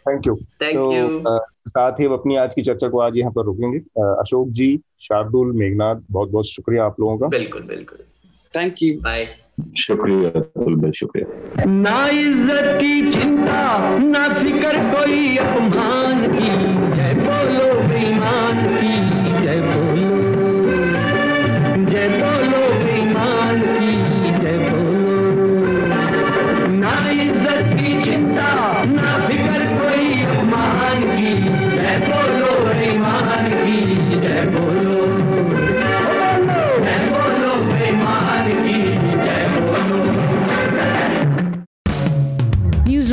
Thank you thank you. साथ ही अपनी आज की चर्चा को आज यहाँ पर रोकेंगे। अशोक जी, शार्दुल, मेघनाथ, बहुत बहुत शुक्रिया आप लोगों का। बिल्कुल बिल्कुल, थैंक यू, बाय। शुक्रिया बहुत शुक्रिया। ना इज्जत की चिंता, ना फिक्र कोई अपमान की, जय बोलो बेईमान की, जय बोलो, जय बोलो बेईमान की, जय बोलो। ना इज्जत की चिंता, ना फिक्र कोई अपमान की, जय बोलो बेईमान की, जय बोलो, जय बोलो बेईमान की। न्यूज